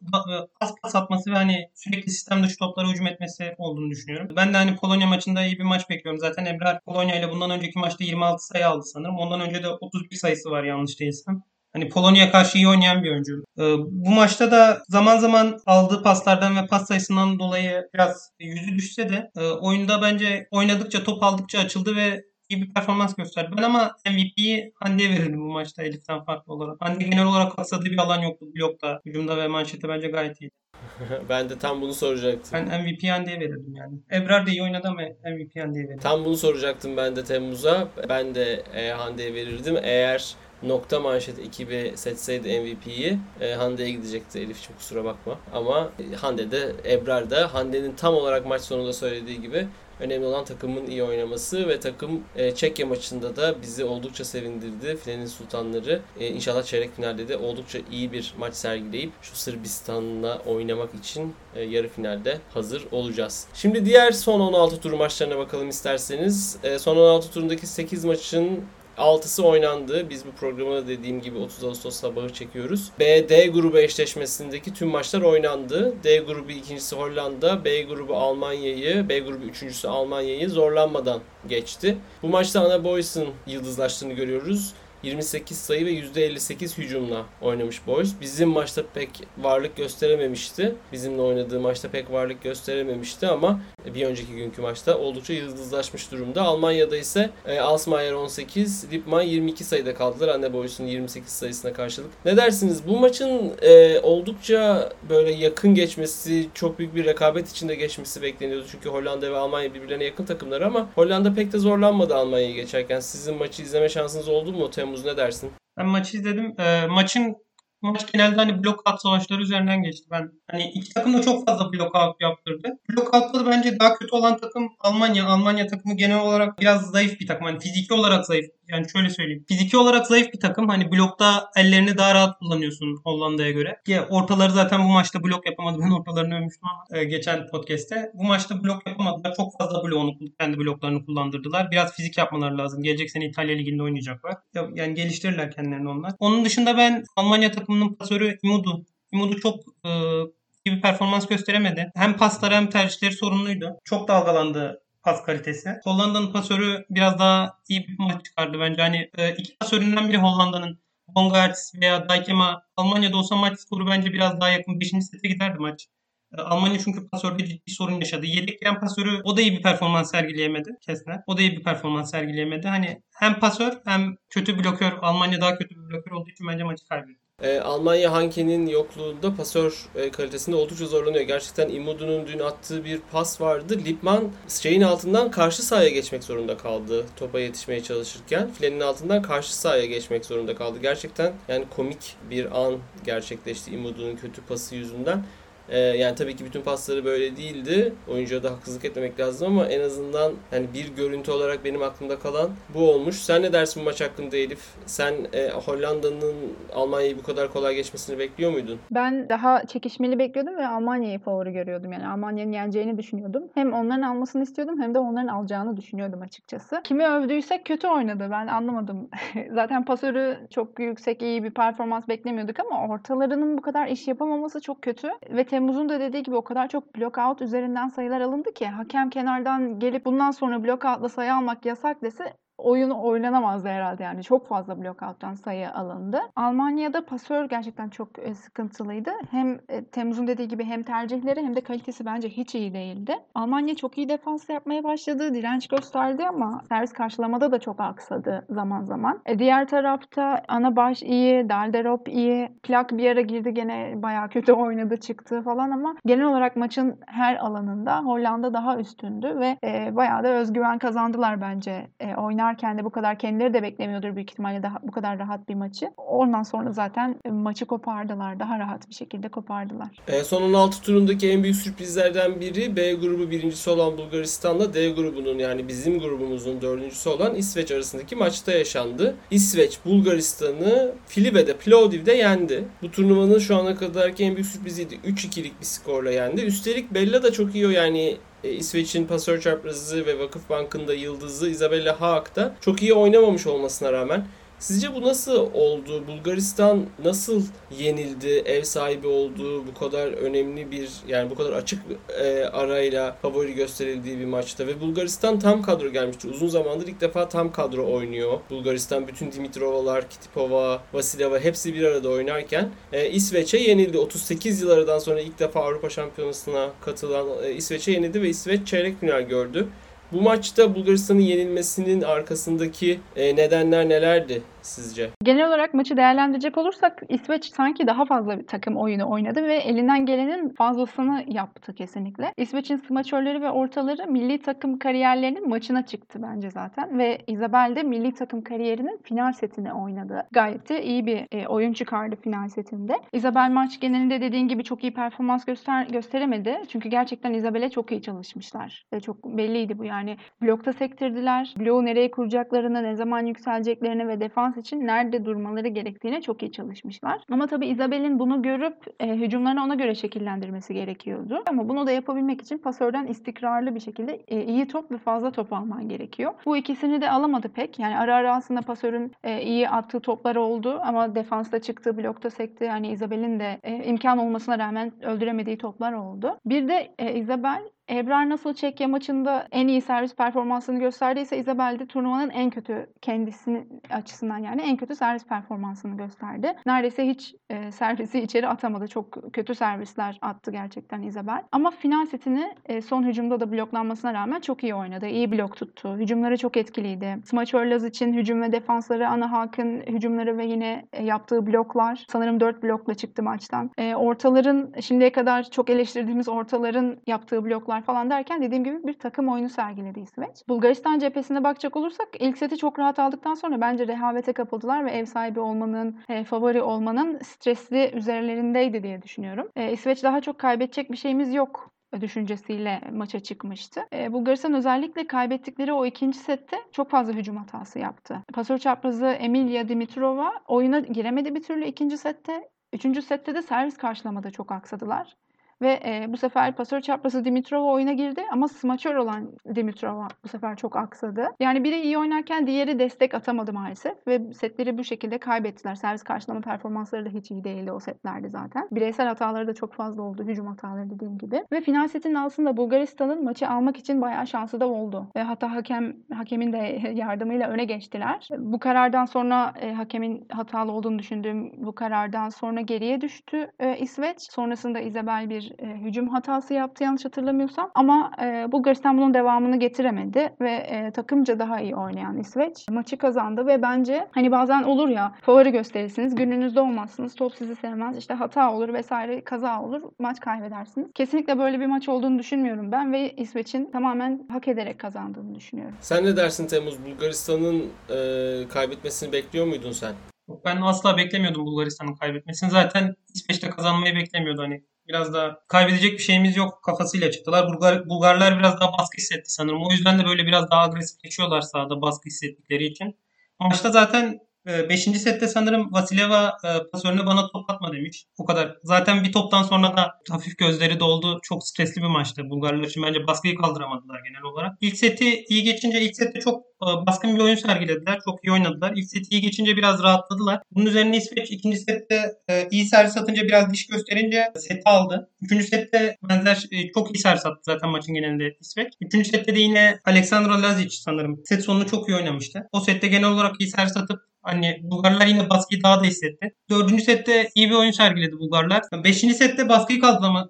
az pas atması ve hani sürekli sistem dışı toplara hücum etmesi olduğunu düşünüyorum. Ben de hani Polonya maçında iyi bir maç bekliyorum. Zaten Ebrar Polonya ile bundan önceki maçta yirmi altı sayı aldı sanırım. Ondan önce de otuz bir sayısı var yanlış değilsem. Hani Polonya karşı iyi oynayan bir oyuncu. Ee, bu maçta da zaman zaman aldığı paslardan ve pas sayısından dolayı biraz yüzü düşse de e, oyunda bence oynadıkça, top aldıkça açıldı ve iyi bir performans gösterdi. Ben ama M V P'yi Hande'ye verirdim bu maçta Elif'ten farklı olarak. Hande genel olarak aksadığı bir alan yoktu blokta. Hücumda ve manşette bence gayet iyiydi. Ben de tam bunu soracaktım. Ben M V P Hande'ye verirdim yani. Ebrar da iyi oynadı ama M V P Hande'ye verirdim. Tam bunu soracaktım ben de Temmuz'a. Ben de e, Hande'ye verirdim. Eğer Nokta Manşet ekibi seçseydi M V P'yi e, Hande'ye gidecekti Elif'ciğim, kusura bakma. Ama Hande de, Ebrar da Hande'nin tam olarak maç sonunda söylediği gibi önemli olan takımın iyi oynaması ve takım e, Çekya maçında da bizi oldukça sevindirdi. Filenin Sultanları e, inşallah çeyrek finalde de oldukça iyi bir maç sergileyip şu Sırbistan'la oynamak için e, yarı finalde hazır olacağız. Şimdi diğer son on altı tur maçlarına bakalım isterseniz. E, son on altı turundaki sekiz maçın altısı oynandı. Biz bu programı dediğim gibi otuz Ağustos sabahı çekiyoruz. B-D grubu eşleşmesindeki tüm maçlar oynandı. D grubu ikincisi Hollanda, B grubu Almanya'yı, B grubu üçüncüsü Almanya'yı zorlanmadan geçti. Bu maçta Anna Boys'un yıldızlaştığını görüyoruz. yirmi sekiz sayı ve yüzde elli sekiz hücumla oynamış Boz. Bizim maçta pek varlık gösterememişti. Bizimle oynadığı maçta pek varlık gösterememişti ama bir önceki günkü maçta oldukça yıldızlaşmış durumda. Almanya'da ise e, Alsmayer on sekiz, Lippmann yirmi iki sayıda kaldılar Anne Boy'sun yirmi sekiz sayısına karşılık. Ne dersiniz? Bu maçın e, oldukça böyle yakın geçmesi, çok büyük bir rekabet içinde geçmesi bekleniyordu. Çünkü Hollanda ve Almanya birbirlerine yakın takımlar ama Hollanda pek de zorlanmadı Almanya'yı geçerken. Sizin maçı izleme şansınız oldu mu Temmuz? Ne dersin? Ben maçı izledim. E, maçın maç genelde hani blokout savaşları üzerinden geçti. Ben hani iki takım da çok fazla blokout yaptırdı. Blokout'ta da bence daha kötü olan takım Almanya. Almanya takımı genel olarak biraz zayıf bir takım. Hani fiziki olarak zayıf. Yani şöyle söyleyeyim. Fiziki olarak zayıf bir takım. Hani blokta ellerini daha rahat kullanıyorsun Hollanda'ya göre. Ya ortaları zaten bu maçta blok yapamadı. Ben ortalarını övmüştüm ama e, geçen podcast'te. Bu maçta blok yapamadılar. Çok fazla bloğunu, kendi bloklarını kullandırdılar. Biraz fizik yapmaları lazım. Gelecek sene İtalya Ligi'nde oynayacaklar. Yani geliştirirler kendilerini onlar. Onun dışında ben Almanya takımının pasörü Imudu. Imudu çok... E, gibi performans gösteremedi. Hem pasları hem tercihleri sorunluydu. Çok dalgalandı pas kalitesi. Hollanda'nın pasörü biraz daha iyi bir maç çıkardı bence. Hani iki pasöründen biri Hollanda'nın, Bongarts veya Dijkema. Almanya'da olsa maç skoru bence biraz daha yakın. Beşinci sete giderdi maç. Almanya çünkü pasörde ciddi sorun yaşadı. Yedek giren pasörü o da iyi bir performans sergileyemedi. Kesinlikle. O da iyi bir performans sergileyemedi. Hani hem pasör hem kötü blokör. Almanya daha kötü bir blokör olduğu için bence maçı kaybetti. E, Almanya Hanke'nin yokluğunda pasör e, kalitesinde oldukça zorlanıyor. Gerçekten Imudu'nun dün attığı bir pas vardı. Lipman şeyin altından karşı sahaya geçmek zorunda kaldı. Topa yetişmeye çalışırken filenin altından karşı sahaya geçmek zorunda kaldı. Gerçekten yani komik bir an gerçekleşti Imudu'nun kötü pası yüzünden. Ee, yani tabii ki bütün pasları böyle değildi. Oyuncuya da haksızlık etmemek lazım ama en azından yani bir görüntü olarak benim aklımda kalan bu olmuş. Sen ne dersin bu maç hakkında Elif? Sen e, Hollanda'nın Almanya'yı bu kadar kolay geçmesini bekliyor muydun? Ben daha çekişmeli bekliyordum ve Almanya'yı favori görüyordum. Yani Almanya'nın yeneceğini düşünüyordum. Hem onların almasını istiyordum hem de onların alacağını düşünüyordum açıkçası. Kimi övdüysek kötü oynadı. Ben anlamadım. Zaten pasörü çok yüksek, iyi bir performans beklemiyorduk ama ortalarının bu kadar iş yapamaması çok kötü ve Temmuz'un da dediği gibi o kadar çok block-out üzerinden sayılar alındı ki hakem kenardan gelip bundan sonra block-out'la sayı almak yasak dese oyun oynanamazdı herhalde yani. Çok fazla block-out'tan sayı alındı. Almanya'da pasör gerçekten çok sıkıntılıydı. Hem Temmuz'un dediği gibi hem tercihleri hem de kalitesi bence hiç iyi değildi. Almanya çok iyi defans yapmaya başladı. Direnç gösterdi ama servis karşılamada da çok aksadı zaman zaman. E diğer tarafta Anabaş iyi, Dalderop iyi. Plak bir ara girdi gene bayağı kötü oynadı çıktı falan ama genel olarak maçın her alanında Hollanda daha üstündü ve e, bayağı da özgüven kazandılar bence. E, oynar kendi bu kadar kendileri de beklemiyordur büyük ihtimalle daha, bu kadar rahat bir maçı. Ondan sonra zaten maçı kopardılar. Daha rahat bir şekilde kopardılar. E, son on altı turundaki en büyük sürprizlerden biri B grubu birincisi olan Bulgaristan'la D grubunun yani bizim grubumuzun dördüncüsü olan İsveç arasındaki maçta yaşandı. İsveç Bulgaristan'ı Filibe'de, Plovdiv'de yendi. Bu turnuvanın şu ana kadarki en büyük sürpriziydi. üç ikilik bir skorla yendi. Üstelik Bella da çok iyi o yani İsveç'in pasör çaprazı ve Vakıfbank'ın da yıldızı Isabella Haak da çok iyi oynamamış olmasına rağmen. Sizce bu nasıl oldu? Bulgaristan nasıl yenildi? Ev sahibi olduğu bu kadar önemli bir yani bu kadar açık e, arayla favori gösterildiği bir maçta ve Bulgaristan tam kadro gelmişti. Uzun zamandır ilk defa tam kadro oynuyor. Bulgaristan bütün Dimitrovalar, Kitipova, Vasileva hepsi bir arada oynarken e, İsveç'e yenildi. otuz sekiz yıl aradan sonra ilk defa Avrupa Şampiyonası'na katılan e, İsveç'e yenildi ve İsveç çeyrek final gördü. Bu maçta Bulgaristan'ın yenilmesinin arkasındaki nedenler nelerdi sizce? Genel olarak maçı değerlendirecek olursak İsveç sanki daha fazla bir takım oyunu oynadı ve elinden gelenin fazlasını yaptı kesinlikle. İsveç'in smaçörleri ve ortaları milli takım kariyerlerinin maçına çıktı bence zaten ve Isabel de milli takım kariyerinin final setini oynadı. Gayet de iyi bir oyun çıkardı final setinde. Isabel maç genelinde dediğin gibi çok iyi performans göster- gösteremedi. Çünkü gerçekten Isabel'e çok iyi çalışmışlar. Ve çok belliydi bu yani. Yani blokta sektirdiler. Bloğu nereye kuracaklarını, ne zaman yükseleceklerini ve defans için nerede durmaları gerektiğine çok iyi çalışmışlar. Ama tabii Isabel'in bunu görüp e, hücumlarını ona göre şekillendirmesi gerekiyordu. Ama bunu da yapabilmek için pasörden istikrarlı bir şekilde e, iyi top ve fazla top alman gerekiyor. Bu ikisini de alamadı pek. Yani ara ara aslında pasörün e, iyi attığı toplar oldu ama defansta çıktı, blokta sekti. Yani Isabel'in de e, imkan olmasına rağmen öldüremediği toplar oldu. Bir de e, Isabel Ebrar nasıl Çekya maçında en iyi servis performansını gösterdiyse Isabel de turnuvanın en kötü kendisini açısından yani en kötü servis performansını gösterdi. Neredeyse hiç e, servisi içeri atamadı. Çok kötü servisler attı gerçekten Isabel. Ama final setini e, son hücumda da bloklanmasına rağmen çok iyi oynadı. İyi blok tuttu. Hücumları çok etkiliydi. Smaçör Laz için hücum ve defansları Ana Haak'ın hücumları ve yine e, yaptığı bloklar. Sanırım dört blokla çıktı maçtan. E, ortaların şimdiye kadar çok eleştirdiğimiz ortaların yaptığı bloklar falan derken dediğim gibi bir takım oyunu sergiledi İsveç. Bulgaristan cephesine bakacak olursak ilk seti çok rahat aldıktan sonra bence rehavete kapıldılar ve ev sahibi olmanın, e, favori olmanın stresli üzerlerindeydi diye düşünüyorum. E, İsveç daha çok kaybedecek bir şeyimiz yok düşüncesiyle maça çıkmıştı. E, Bulgaristan özellikle kaybettikleri o ikinci sette çok fazla hücum hatası yaptı. Pasör çaprazı Emilia Dimitrova oyuna giremedi bir türlü ikinci sette. Üçüncü sette de servis karşılamada çok aksadılar. Ve e, bu sefer pasör çaprazı Dimitrova oyuna girdi ama smaçör olan Dimitrova bu sefer çok aksadı. Yani biri iyi oynarken diğeri destek atamadı maalesef ve setleri bu şekilde kaybettiler. Servis karşılama performansları da hiç iyi değildi o setlerde zaten. Bireysel hataları da çok fazla oldu, hücum hataları dediğim gibi. Ve final setinin aslında Bulgaristan'ın maçı almak için bayağı şansı da oldu. Ve hatta hakem hakemin de yardımıyla öne geçtiler. Bu karardan sonra e, hakemin hatalı olduğunu düşündüğüm bu karardan sonra geriye düştü e, İsveç. Sonrasında Isabella bir E, hücum hatası yaptı yanlış hatırlamıyorsam. Ama e, Bulgaristan bunun devamını getiremedi ve e, takımca daha iyi oynayan İsveç maçı kazandı ve bence hani bazen olur ya, favori gösterirsiniz, gününüzde olmazsınız, top sizi sevmez, işte hata olur vesaire, kaza olur, maç kaybedersiniz. Kesinlikle böyle bir maç olduğunu düşünmüyorum ben ve İsveç'in tamamen hak ederek kazandığını düşünüyorum. Sen ne dersin Temmuz? Bulgaristan'ın e, kaybetmesini bekliyor muydun sen? Ben asla beklemiyordum Bulgaristan'ın kaybetmesini. Zaten İsveç de kazanmayı beklemiyordu hani. Biraz daha kaybedecek bir şeyimiz yok kafasıyla çıktılar. Bulgar, Bulgarlar biraz daha baskı hissetti sanırım. O yüzden de böyle biraz daha agresifleşiyorlar sahada baskı hissettikleri için. Maçta zaten beşinci sette sanırım Vasileva pasörüne bana top atma demiş. O kadar. Zaten bir toptan sonra da hafif gözleri doldu. Çok stresli bir maçtı Bulgarlar için. Bence baskıyı kaldıramadılar genel olarak. İlk seti iyi geçince ilk sette çok baskın bir oyun sergilediler. Çok iyi oynadılar. İlk seti iyi geçince biraz rahatladılar. Bunun üzerine İsveç ikinci sette iyi servis atınca biraz diş gösterince seti aldı. Üçüncü sette benzer çok iyi servis attı zaten maçın genelinde İsveç. Üçüncü sette de yine Aleksandra Lazic sanırım set sonunu çok iyi oynamıştı. O sette genel olarak iyi servis atıp hani Bulgarlar yine baskıyı daha da hissetti. Dördüncü sette iyi bir oyun sergiledi Bulgarlar. Beşinci sette baskıyı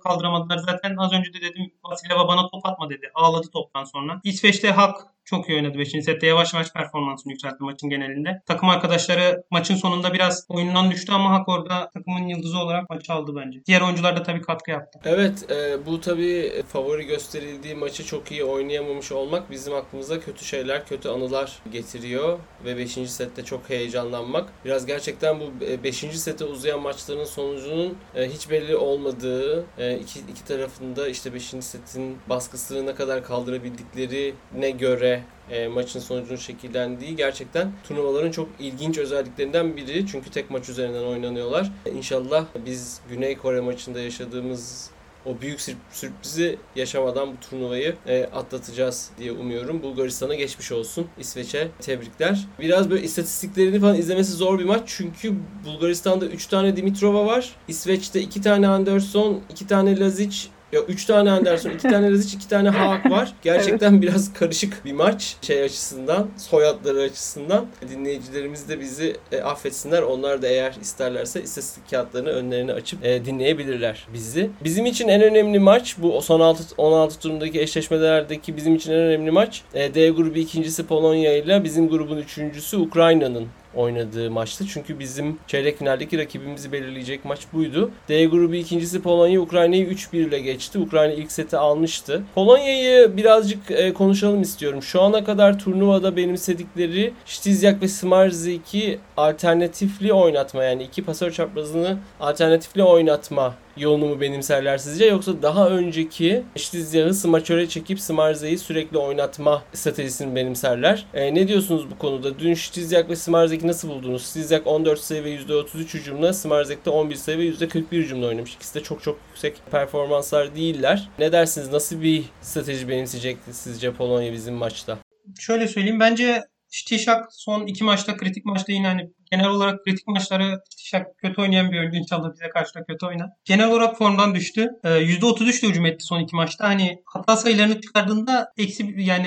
kaldıramadılar. Zaten az önce de dedim Vasileva bana top atma dedi. Ağladı toptan sonra. İsveç'te Haak çok iyi oynadı beşinci sette. Yavaş yavaş performansını yükseltti maçın genelinde. Takım arkadaşları maçın sonunda biraz oyundan düştü ama Haak orada takımın yıldızı olarak maçı aldı bence. Diğer oyuncular da tabii katkı yaptı. Evet e, bu tabii favori gösterildiği maçı çok iyi oynayamamış olmak bizim aklımıza kötü şeyler, kötü anılar getiriyor. Ve beşinci sette çok heyecanlanmak. Biraz gerçekten bu beşinci sete uzayan maçların sonucunun e, hiç belli olmadığı, e, iki, iki tarafında işte beşinci setin baskısını ne kadar kaldırabildiklerine göre E, maçın sonucunun şekillendiği gerçekten turnuvaların çok ilginç özelliklerinden biri. Çünkü tek maç üzerinden oynanıyorlar. E, İnşallah biz Güney Kore maçında yaşadığımız o büyük sürprizi yaşamadan bu turnuvayı e, atlatacağız diye umuyorum. Bulgaristan'a geçmiş olsun. İsveç'e tebrikler. Biraz böyle istatistiklerini falan izlemesi zor bir maç. Çünkü Bulgaristan'da üç tane Dimitrova var. İsveç'te iki tane Anderson, iki tane Lazic, ya üç tane Anderson, iki tane Lazic, iki tane Haak var. Gerçekten evet. Biraz karışık bir maç şey açısından, soyadları açısından. Dinleyicilerimiz de bizi e, affetsinler. Onlar da eğer isterlerse istatistik kağıtlarını önlerine açıp e, dinleyebilirler bizi. Bizim için en önemli maç bu son on altı turundaki eşleşmelerdeki bizim için en önemli maç. E, D grubu ikincisi Polonya ile bizim grubun üçüncüsü Ukrayna'nın oynadığı maçtı. Çünkü bizim çeyrek finaldeki rakibimizi belirleyecek maç buydu. D grubu ikincisi Polonya Ukrayna'yı üç bir ile geçti. Ukrayna ilk seti almıştı. Polonya'yı birazcık e, konuşalım istiyorum. Şu ana kadar turnuvada benimsedikleri Stizyak ve Smarze iki alternatifli oynatma, yani iki pasör çaprazını alternatifli oynatma yolunu mu benimserler sizce? Yoksa daha önceki Stizyak'ı smaçöre çekip Smarze'yi sürekli oynatma stratejisini benimserler. E, ne diyorsunuz bu konuda? Dün Stizyak ve Smarze'yi nasıl buldunuz? Stizyak on dört sayı ve yüzde otuz üç hücumla, Smarze'de on bir sayı ve yüzde kırk bir hücumla oynamış. İkisi de çok çok yüksek performanslar değiller. Ne dersiniz? Nasıl bir strateji benimseyecek sizce Polonya bizim maçta? Şöyle söyleyeyim. Bence Stizyak son iki maçta, kritik maçta yine hani genel olarak kritik maçları Stizyak kötü oynayan bir oyuncu, inşallah bize karşı da kötü oynar. Genel olarak formdan düştü. Ee, yüzde otuz üç ile hücum etti son iki maçta. Hani hata sayılarını çıkardığında eksi yani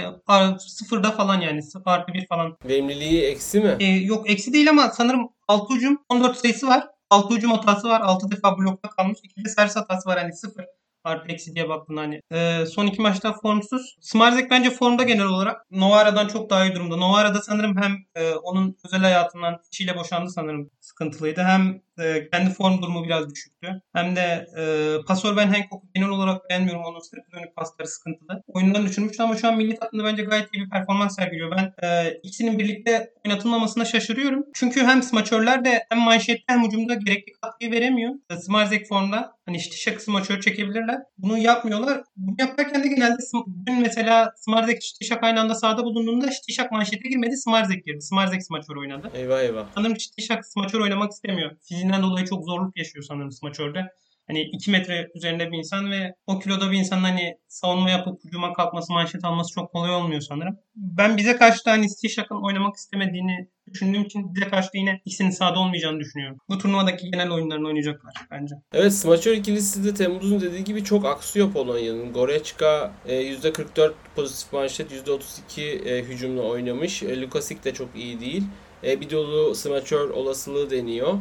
sıfırda falan, yani artı bir falan. Verimliliği eksi mi? Ee, yok eksi değil ama sanırım altı hücum on dört sayısı var. altı hücum hatası var. altı defa blokta kalmış. iki de servis hatası var, hani sıfır. Artı eksi diye baktın hani. Ee, son iki maçta formsuz. Smarzek bence formda genel olarak. Novara'dan çok daha iyi durumda. Novara'da sanırım hem e, onun özel hayatından, eşiyle boşandı sanırım, sıkıntılıydı. Hem e, kendi form durumu biraz düşüktü. Hem de e, pasör ben Hancock'u genel olarak beğenmiyorum. Onun sırtı dönük pasları sıkıntılı. Oyundan düşürmüştü ama şu an milli takımda bence gayet iyi bir performans sergiliyor. Ben e, ikisinin birlikte oynatılmamasına şaşırıyorum. Çünkü hem smaçörler de hem manşette hem hücumda gerekli katkıyı veremiyor. Smarzek formda hani işte şişe smaçör çekebilirler. Bunu yapmıyorlar. Bunu yaparken de genelde dün mesela Smarzek Stizyak aynı anda sahada bulunduğunda Stizyak manşete girmedi. Smarzek girdi. Smarzek smaçör oynadı. Eyvah eyvah. Sanırım Stizyak smaçör oynamak istemiyor. Fiziğinden dolayı çok zorluk yaşıyor sanırım smaçörde. Hani iki metre üzerinde bir insan ve o kiloda bir insanın hani savunma yapıp hücuma kalkması, manşet alması çok kolay olmuyor sanırım. Ben bize karşı da hani Stizjak'ın oynamak istemediğini düşündüğüm için bize karşı da yine ikisinin sahada olmayacağını düşünüyorum. Bu turnuvadaki genel oyunlarını oynayacaklar bence. Evet, smaçör ikilisi de Temmuz'un dediği gibi çok aksıyor Polonya'nın. Goretzka yüzde kırk dört pozitif manşet, yüzde otuz iki hücumla oynamış. Lukasik de çok iyi değil. Bir dolu smaçör olasılığı deniyor.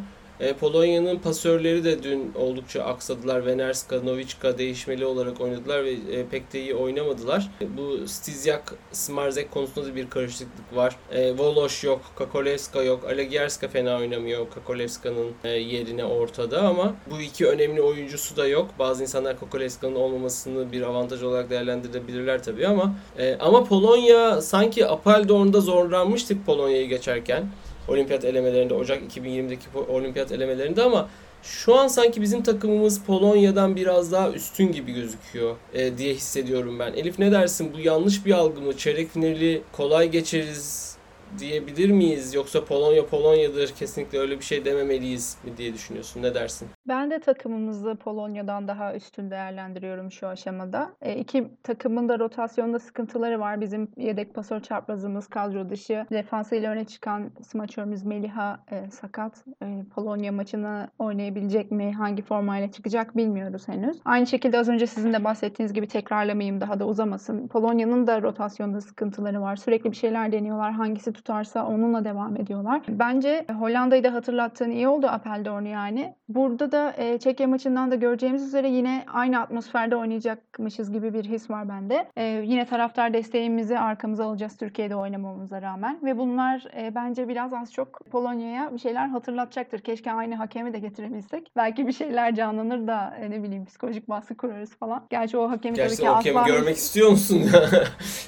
Polonya'nın pasörleri de dün oldukça aksadılar. Venerska, Novichka değişmeli olarak oynadılar ve pek de iyi oynamadılar. Bu Stizyak, Smarzek konusunda da bir karışıklık var. Voloş yok, Kakolevska yok, Alegierska fena oynamıyor Kakolevska'nın yerine ortada ama bu iki önemli oyuncusu da yok. Bazı insanlar Kakolevska'nın olmamasını bir avantaj olarak değerlendirebilirler tabii ama ama Polonya sanki Apeldoorn'da zorlanmıştık Polonya'yı geçerken. Olimpiyat elemelerinde, Ocak iki bin yirmideki olimpiyat elemelerinde ama şu an sanki bizim takımımız Polonya'dan biraz daha üstün gibi gözüküyor e, diye hissediyorum ben. Elif ne dersin? Bu yanlış bir algı mı? Çeyrek finali kolay geçeriz diyebilir miyiz? Yoksa Polonya Polonya'dır, kesinlikle öyle bir şey dememeliyiz mi diye düşünüyorsun? Ne dersin? Ben de takımımızı Polonya'dan daha üstün değerlendiriyorum şu aşamada. E, iki takımın da rotasyonda sıkıntıları var. Bizim yedek pasör çaprazımız kadro dışı. Defansıyla öne çıkan smaçörümüz Meliha e, sakat. E, Polonya maçını oynayabilecek mi? Hangi formayla çıkacak bilmiyoruz henüz. Aynı şekilde az önce sizin de bahsettiğiniz gibi tekrarlamayayım, daha da uzamasın. Polonya'nın da rotasyonda sıkıntıları var. Sürekli bir şeyler deniyorlar. Hangisi tutarsa onunla devam ediyorlar. Bence Hollanda'yı da hatırlattığın iyi oldu, Apeldoorn yani. Burada da e, Çekya maçından da göreceğimiz üzere yine aynı atmosferde oynayacakmışız gibi bir his var bende. E, yine taraftar desteğimizi arkamıza alacağız Türkiye'de oynamamıza rağmen ve bunlar e, bence biraz az çok Polonya'ya bir şeyler hatırlatacaktır. Keşke aynı hakemi de getirebilsek. Belki bir şeyler canlanır da e, ne bileyim psikolojik baskı kurarız falan. Gerçi o hakemi Gerçi tabii o ki asla... görmek istiyor musun?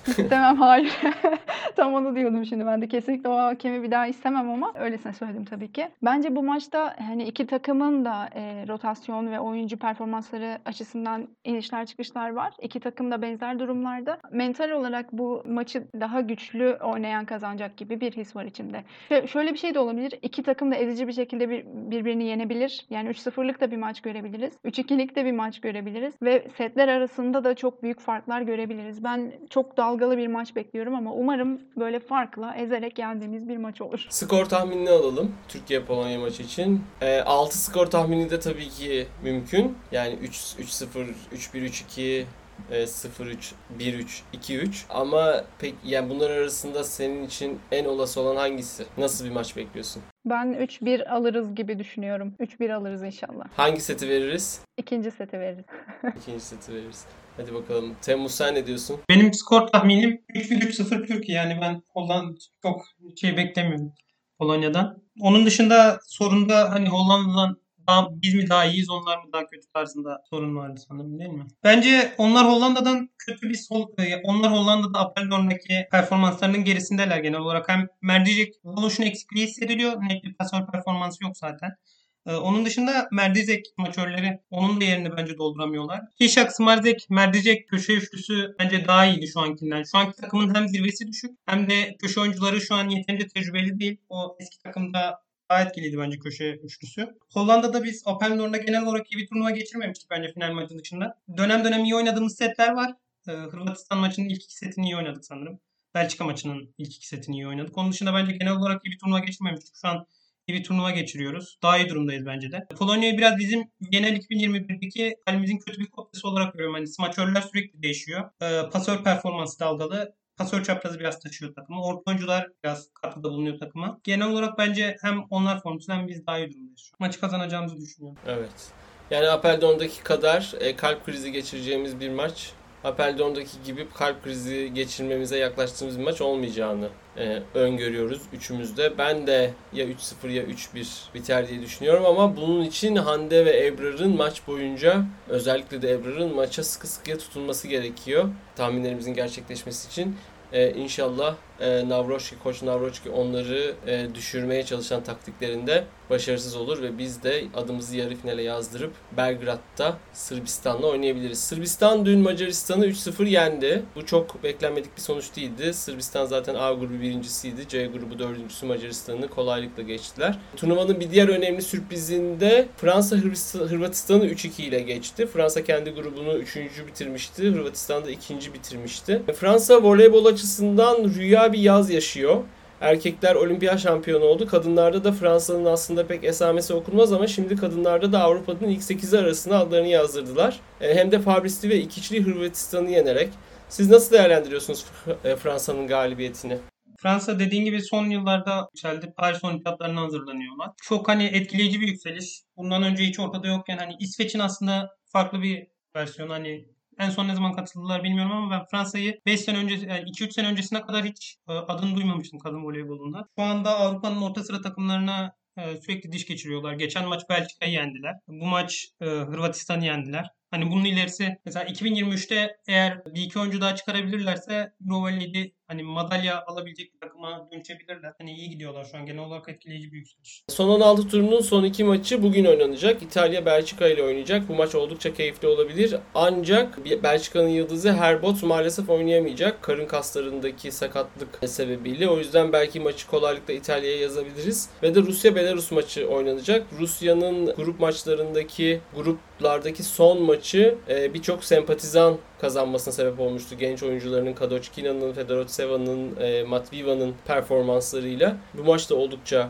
İstemem, hayır. Tam onu diyordum şimdi ben de. Kesinlikle o hakemi bir daha istemem ama öylesine söyledim tabii ki. Bence bu maçta hani iki takımın da e, rotasyon ve oyuncu performansları açısından inişler çıkışlar var. İki takım da benzer durumlarda. Mental olarak bu maçı daha güçlü oynayan kazanacak gibi bir his var içimde. Ş- şöyle bir şey de olabilir. İki takım da ezici bir şekilde bir, birbirini yenebilir. Yani üç sıfırlık da bir maç görebiliriz. üç ikilik de bir maç görebiliriz. Ve setler arasında da çok büyük farklar görebiliriz. Ben çok dalgalı bir maç bekliyorum ama umarım böyle farkla ezici geldiğimiz bir maç olur. Skor tahminini alalım Türkiye-Polonya maçı için. E, altı skor tahmini de tabii ki mümkün. Yani üç üç sıfır, üç bir, üç iki, sıfır üç, bir üç, iki üç. Ama pek yani bunlar arasında senin için en olası olan hangisi? Nasıl bir maç bekliyorsun? Ben üç bir alırız gibi düşünüyorum. üç bir alırız inşallah. Hangi seti veririz? İkinci seti veririz. İkinci seti veririz. Hadi bakalım. Temmuz sen ne diyorsun? Benim skor tahminim üç bir üç sıfır Türkiye. Yani ben Hollanda çok şey beklemiyorum Polonya'dan. Onun dışında sorunda hani Hollanda'dan daha, biz mi daha iyiyiz, onlar mı daha kötü tarzında sorun vardı sanırım, değil mi? Bence onlar Hollanda'dan kötü bir sol... Onlar Hollanda'da Apeldoorn'daki performanslarının gerisindeler genel olarak. Hem Merdicek, Voloş'un eksikliği hissediliyor. Net bir pasör performansı yok zaten. Onun dışında Merdizek maçörleri onun da yerini bence dolduramıyorlar. Stizyak, Smarzek, Merdizek köşe üçlüsü bence daha iyiydi şu ankinden. Şu anki takımın hem zirvesi düşük hem de köşe oyuncuları şu an yeterince tecrübeli değil. O eski takımda daha etkiliydi bence köşe üçlüsü. Hollanda'da biz Apeldoorn'da genel olarak iyi bir turnuva geçirmemiştik bence final maçı dışında. Dönem dönem iyi oynadığımız setler var. Hırvatistan maçının ilk iki setini iyi oynadık sanırım. Belçika maçının ilk iki setini iyi oynadık. Onun dışında bence genel olarak iyi bir turnuva geçirmemiştik. Şu an bir turnuva geçiriyoruz. Daha iyi durumdayız bence de. Polonya'yı biraz bizim genel iki bin yirmi birdeki halimizin kötü bir kopyası olarak görüyorum. Hani smaçörler sürekli değişiyor. E, pasör performansı dalgalı. Pasör çaprazı biraz taşıyor takımı. Orta oyuncular biraz katkıda bulunuyor takıma. Genel olarak bence hem onlar formsuz hem biz daha iyi durumdayız. Maçı kazanacağımızı düşünüyorum. Evet. Yani Apeldoorn'daki kadar e, kalp krizi geçireceğimiz bir maç Apeldoor'daki gibi kalp krizi geçirmemize yaklaştığımız bir maç olmayacağını e, öngörüyoruz üçümüzde. Ben de ya üç sıfır ya üç bir biter diye düşünüyorum ama bunun için Hande ve Ebrar'ın maç boyunca, özellikle de Ebrar'ın maça sıkı sıkıya tutunması gerekiyor tahminlerimizin gerçekleşmesi için. Ee, inşallah e, Navroşki, Koç Navroşki onları e, düşürmeye çalışan taktiklerinde başarısız olur ve biz de adımızı yarı finale yazdırıp Belgrad'da Sırbistan'la oynayabiliriz. Sırbistan dün Macaristan'ı üç sıfır yendi. Bu çok beklenmedik bir sonuç değildi. Sırbistan zaten A grubu birincisiydi. C grubu dördüncüsü Macaristan'ı kolaylıkla geçtiler. Turnuvanın bir diğer önemli sürprizinde Fransa Hırvatistan'ı üç iki ile geçti. Fransa kendi grubunu üçüncü bitirmişti. Hırvatistan da ikinci bitirmişti. Fransa voleybola açısından rüya bir yaz yaşıyor. Erkekler olimpiyat şampiyonu oldu. Kadınlarda da Fransa'nın aslında pek esamesi okunmaz ama şimdi kadınlarda da Avrupa'nın ilk sekizi arasına adlarını yazdırdılar. Hem de Fabrisli ve ikiçli Hırvatistan'ı yenerek. Siz nasıl değerlendiriyorsunuz Fransa'nın galibiyetini? Fransa dediğin gibi son yıllarda yükseldi. Paris Olimpiyatlarına hazırlanıyorlar. Çok hani etkileyici bir yükseliş. Bundan önce hiç ortada yokken hani İsveç'in aslında farklı bir versiyonu, hani en son ne zaman katıldılar bilmiyorum ama ben Fransa'yı beş sene önce, yani iki üç sene öncesine kadar hiç adını duymamıştım kadın voleybolunda. Şu anda Avrupa'nın orta sıra takımlarına sürekli diş geçiriyorlar. Geçen maç Belçika'yı yendiler. Bu maç Hırvatistan'ı yendiler. Hani bunun ilerisi mesela iki bin yirmi üçte eğer bir iki oyuncu daha çıkarabilirlerse Novelli'de hani madalya alabilecek bir takıma dönüşebilirler. Hani iyi gidiyorlar şu an. Genel olarak etkileyici bir yükseliş. Son on altı turunun son iki maçı bugün oynanacak. İtalya Belçika ile oynayacak. Bu maç oldukça keyifli olabilir. Ancak Belçika'nın yıldızı Herbot maalesef oynayamayacak. Karın kaslarındaki sakatlık sebebiyle. O yüzden belki maçı kolaylıkla İtalya'ya yazabiliriz. Ve de Rusya-Belarus maçı oynanacak. Rusya'nın grup maçlarındaki, gruplardaki son maçı maçı birçok sempatizan kazanmasına sebep olmuştu. Genç oyuncularının, Kadoçkina'nın, Fedorutseva'nın, Matviva'nın performanslarıyla. Bu maç da oldukça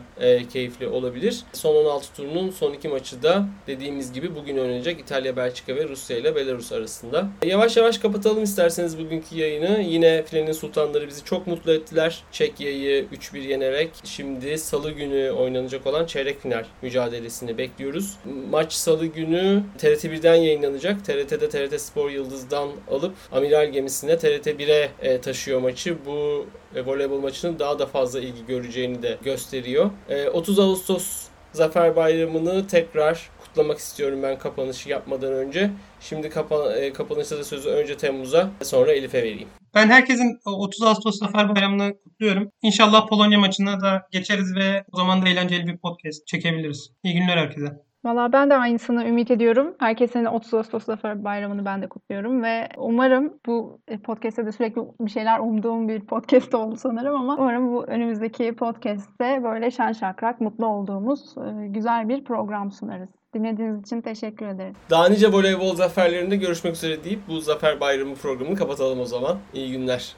keyifli olabilir. Son on altı turunun son iki maçı da dediğimiz gibi bugün oynanacak. İtalya, Belçika ve Rusya ile Belarus arasında. Yavaş yavaş kapatalım isterseniz bugünkü yayını. Yine Filenin Sultanları bizi çok mutlu ettiler. Çekya'yı üç bir yenerek şimdi salı günü oynanacak olan çeyrek final mücadelesini bekliyoruz. Maç salı günü T R T bir'den yayınlanacak. T R T'de T R T Spor Yıldız'dan alıp Amiral Gemisi'ne T R T bir'e e, taşıyor maçı. Bu e, voleybol maçının daha da fazla ilgi göreceğini de gösteriyor. E, otuz Ağustos Zafer Bayramı'nı tekrar kutlamak istiyorum ben kapanışı yapmadan önce. Şimdi kapan- e, kapanışta da sözü önce Temmuz'a, sonra Elif'e vereyim. Ben herkesin otuz Ağustos Zafer Bayramı'nı kutluyorum. İnşallah Polonya maçına da geçeriz ve o zaman da eğlenceli bir podcast çekebiliriz. İyi günler herkese. Valla ben de aynısını ümit ediyorum. Herkesin otuz Ağustos Zafer Bayramı'nı ben de kutluyorum ve umarım bu podcast'te de sürekli bir şeyler umduğum bir podcast oldu sanırım ama umarım bu önümüzdeki podcast'te böyle şen şakrak mutlu olduğumuz güzel bir program sunarız. Dinlediğiniz için teşekkür ederiz. Daha nice voleybol zaferlerinde görüşmek üzere deyip bu Zafer Bayramı programını kapatalım o zaman. İyi günler.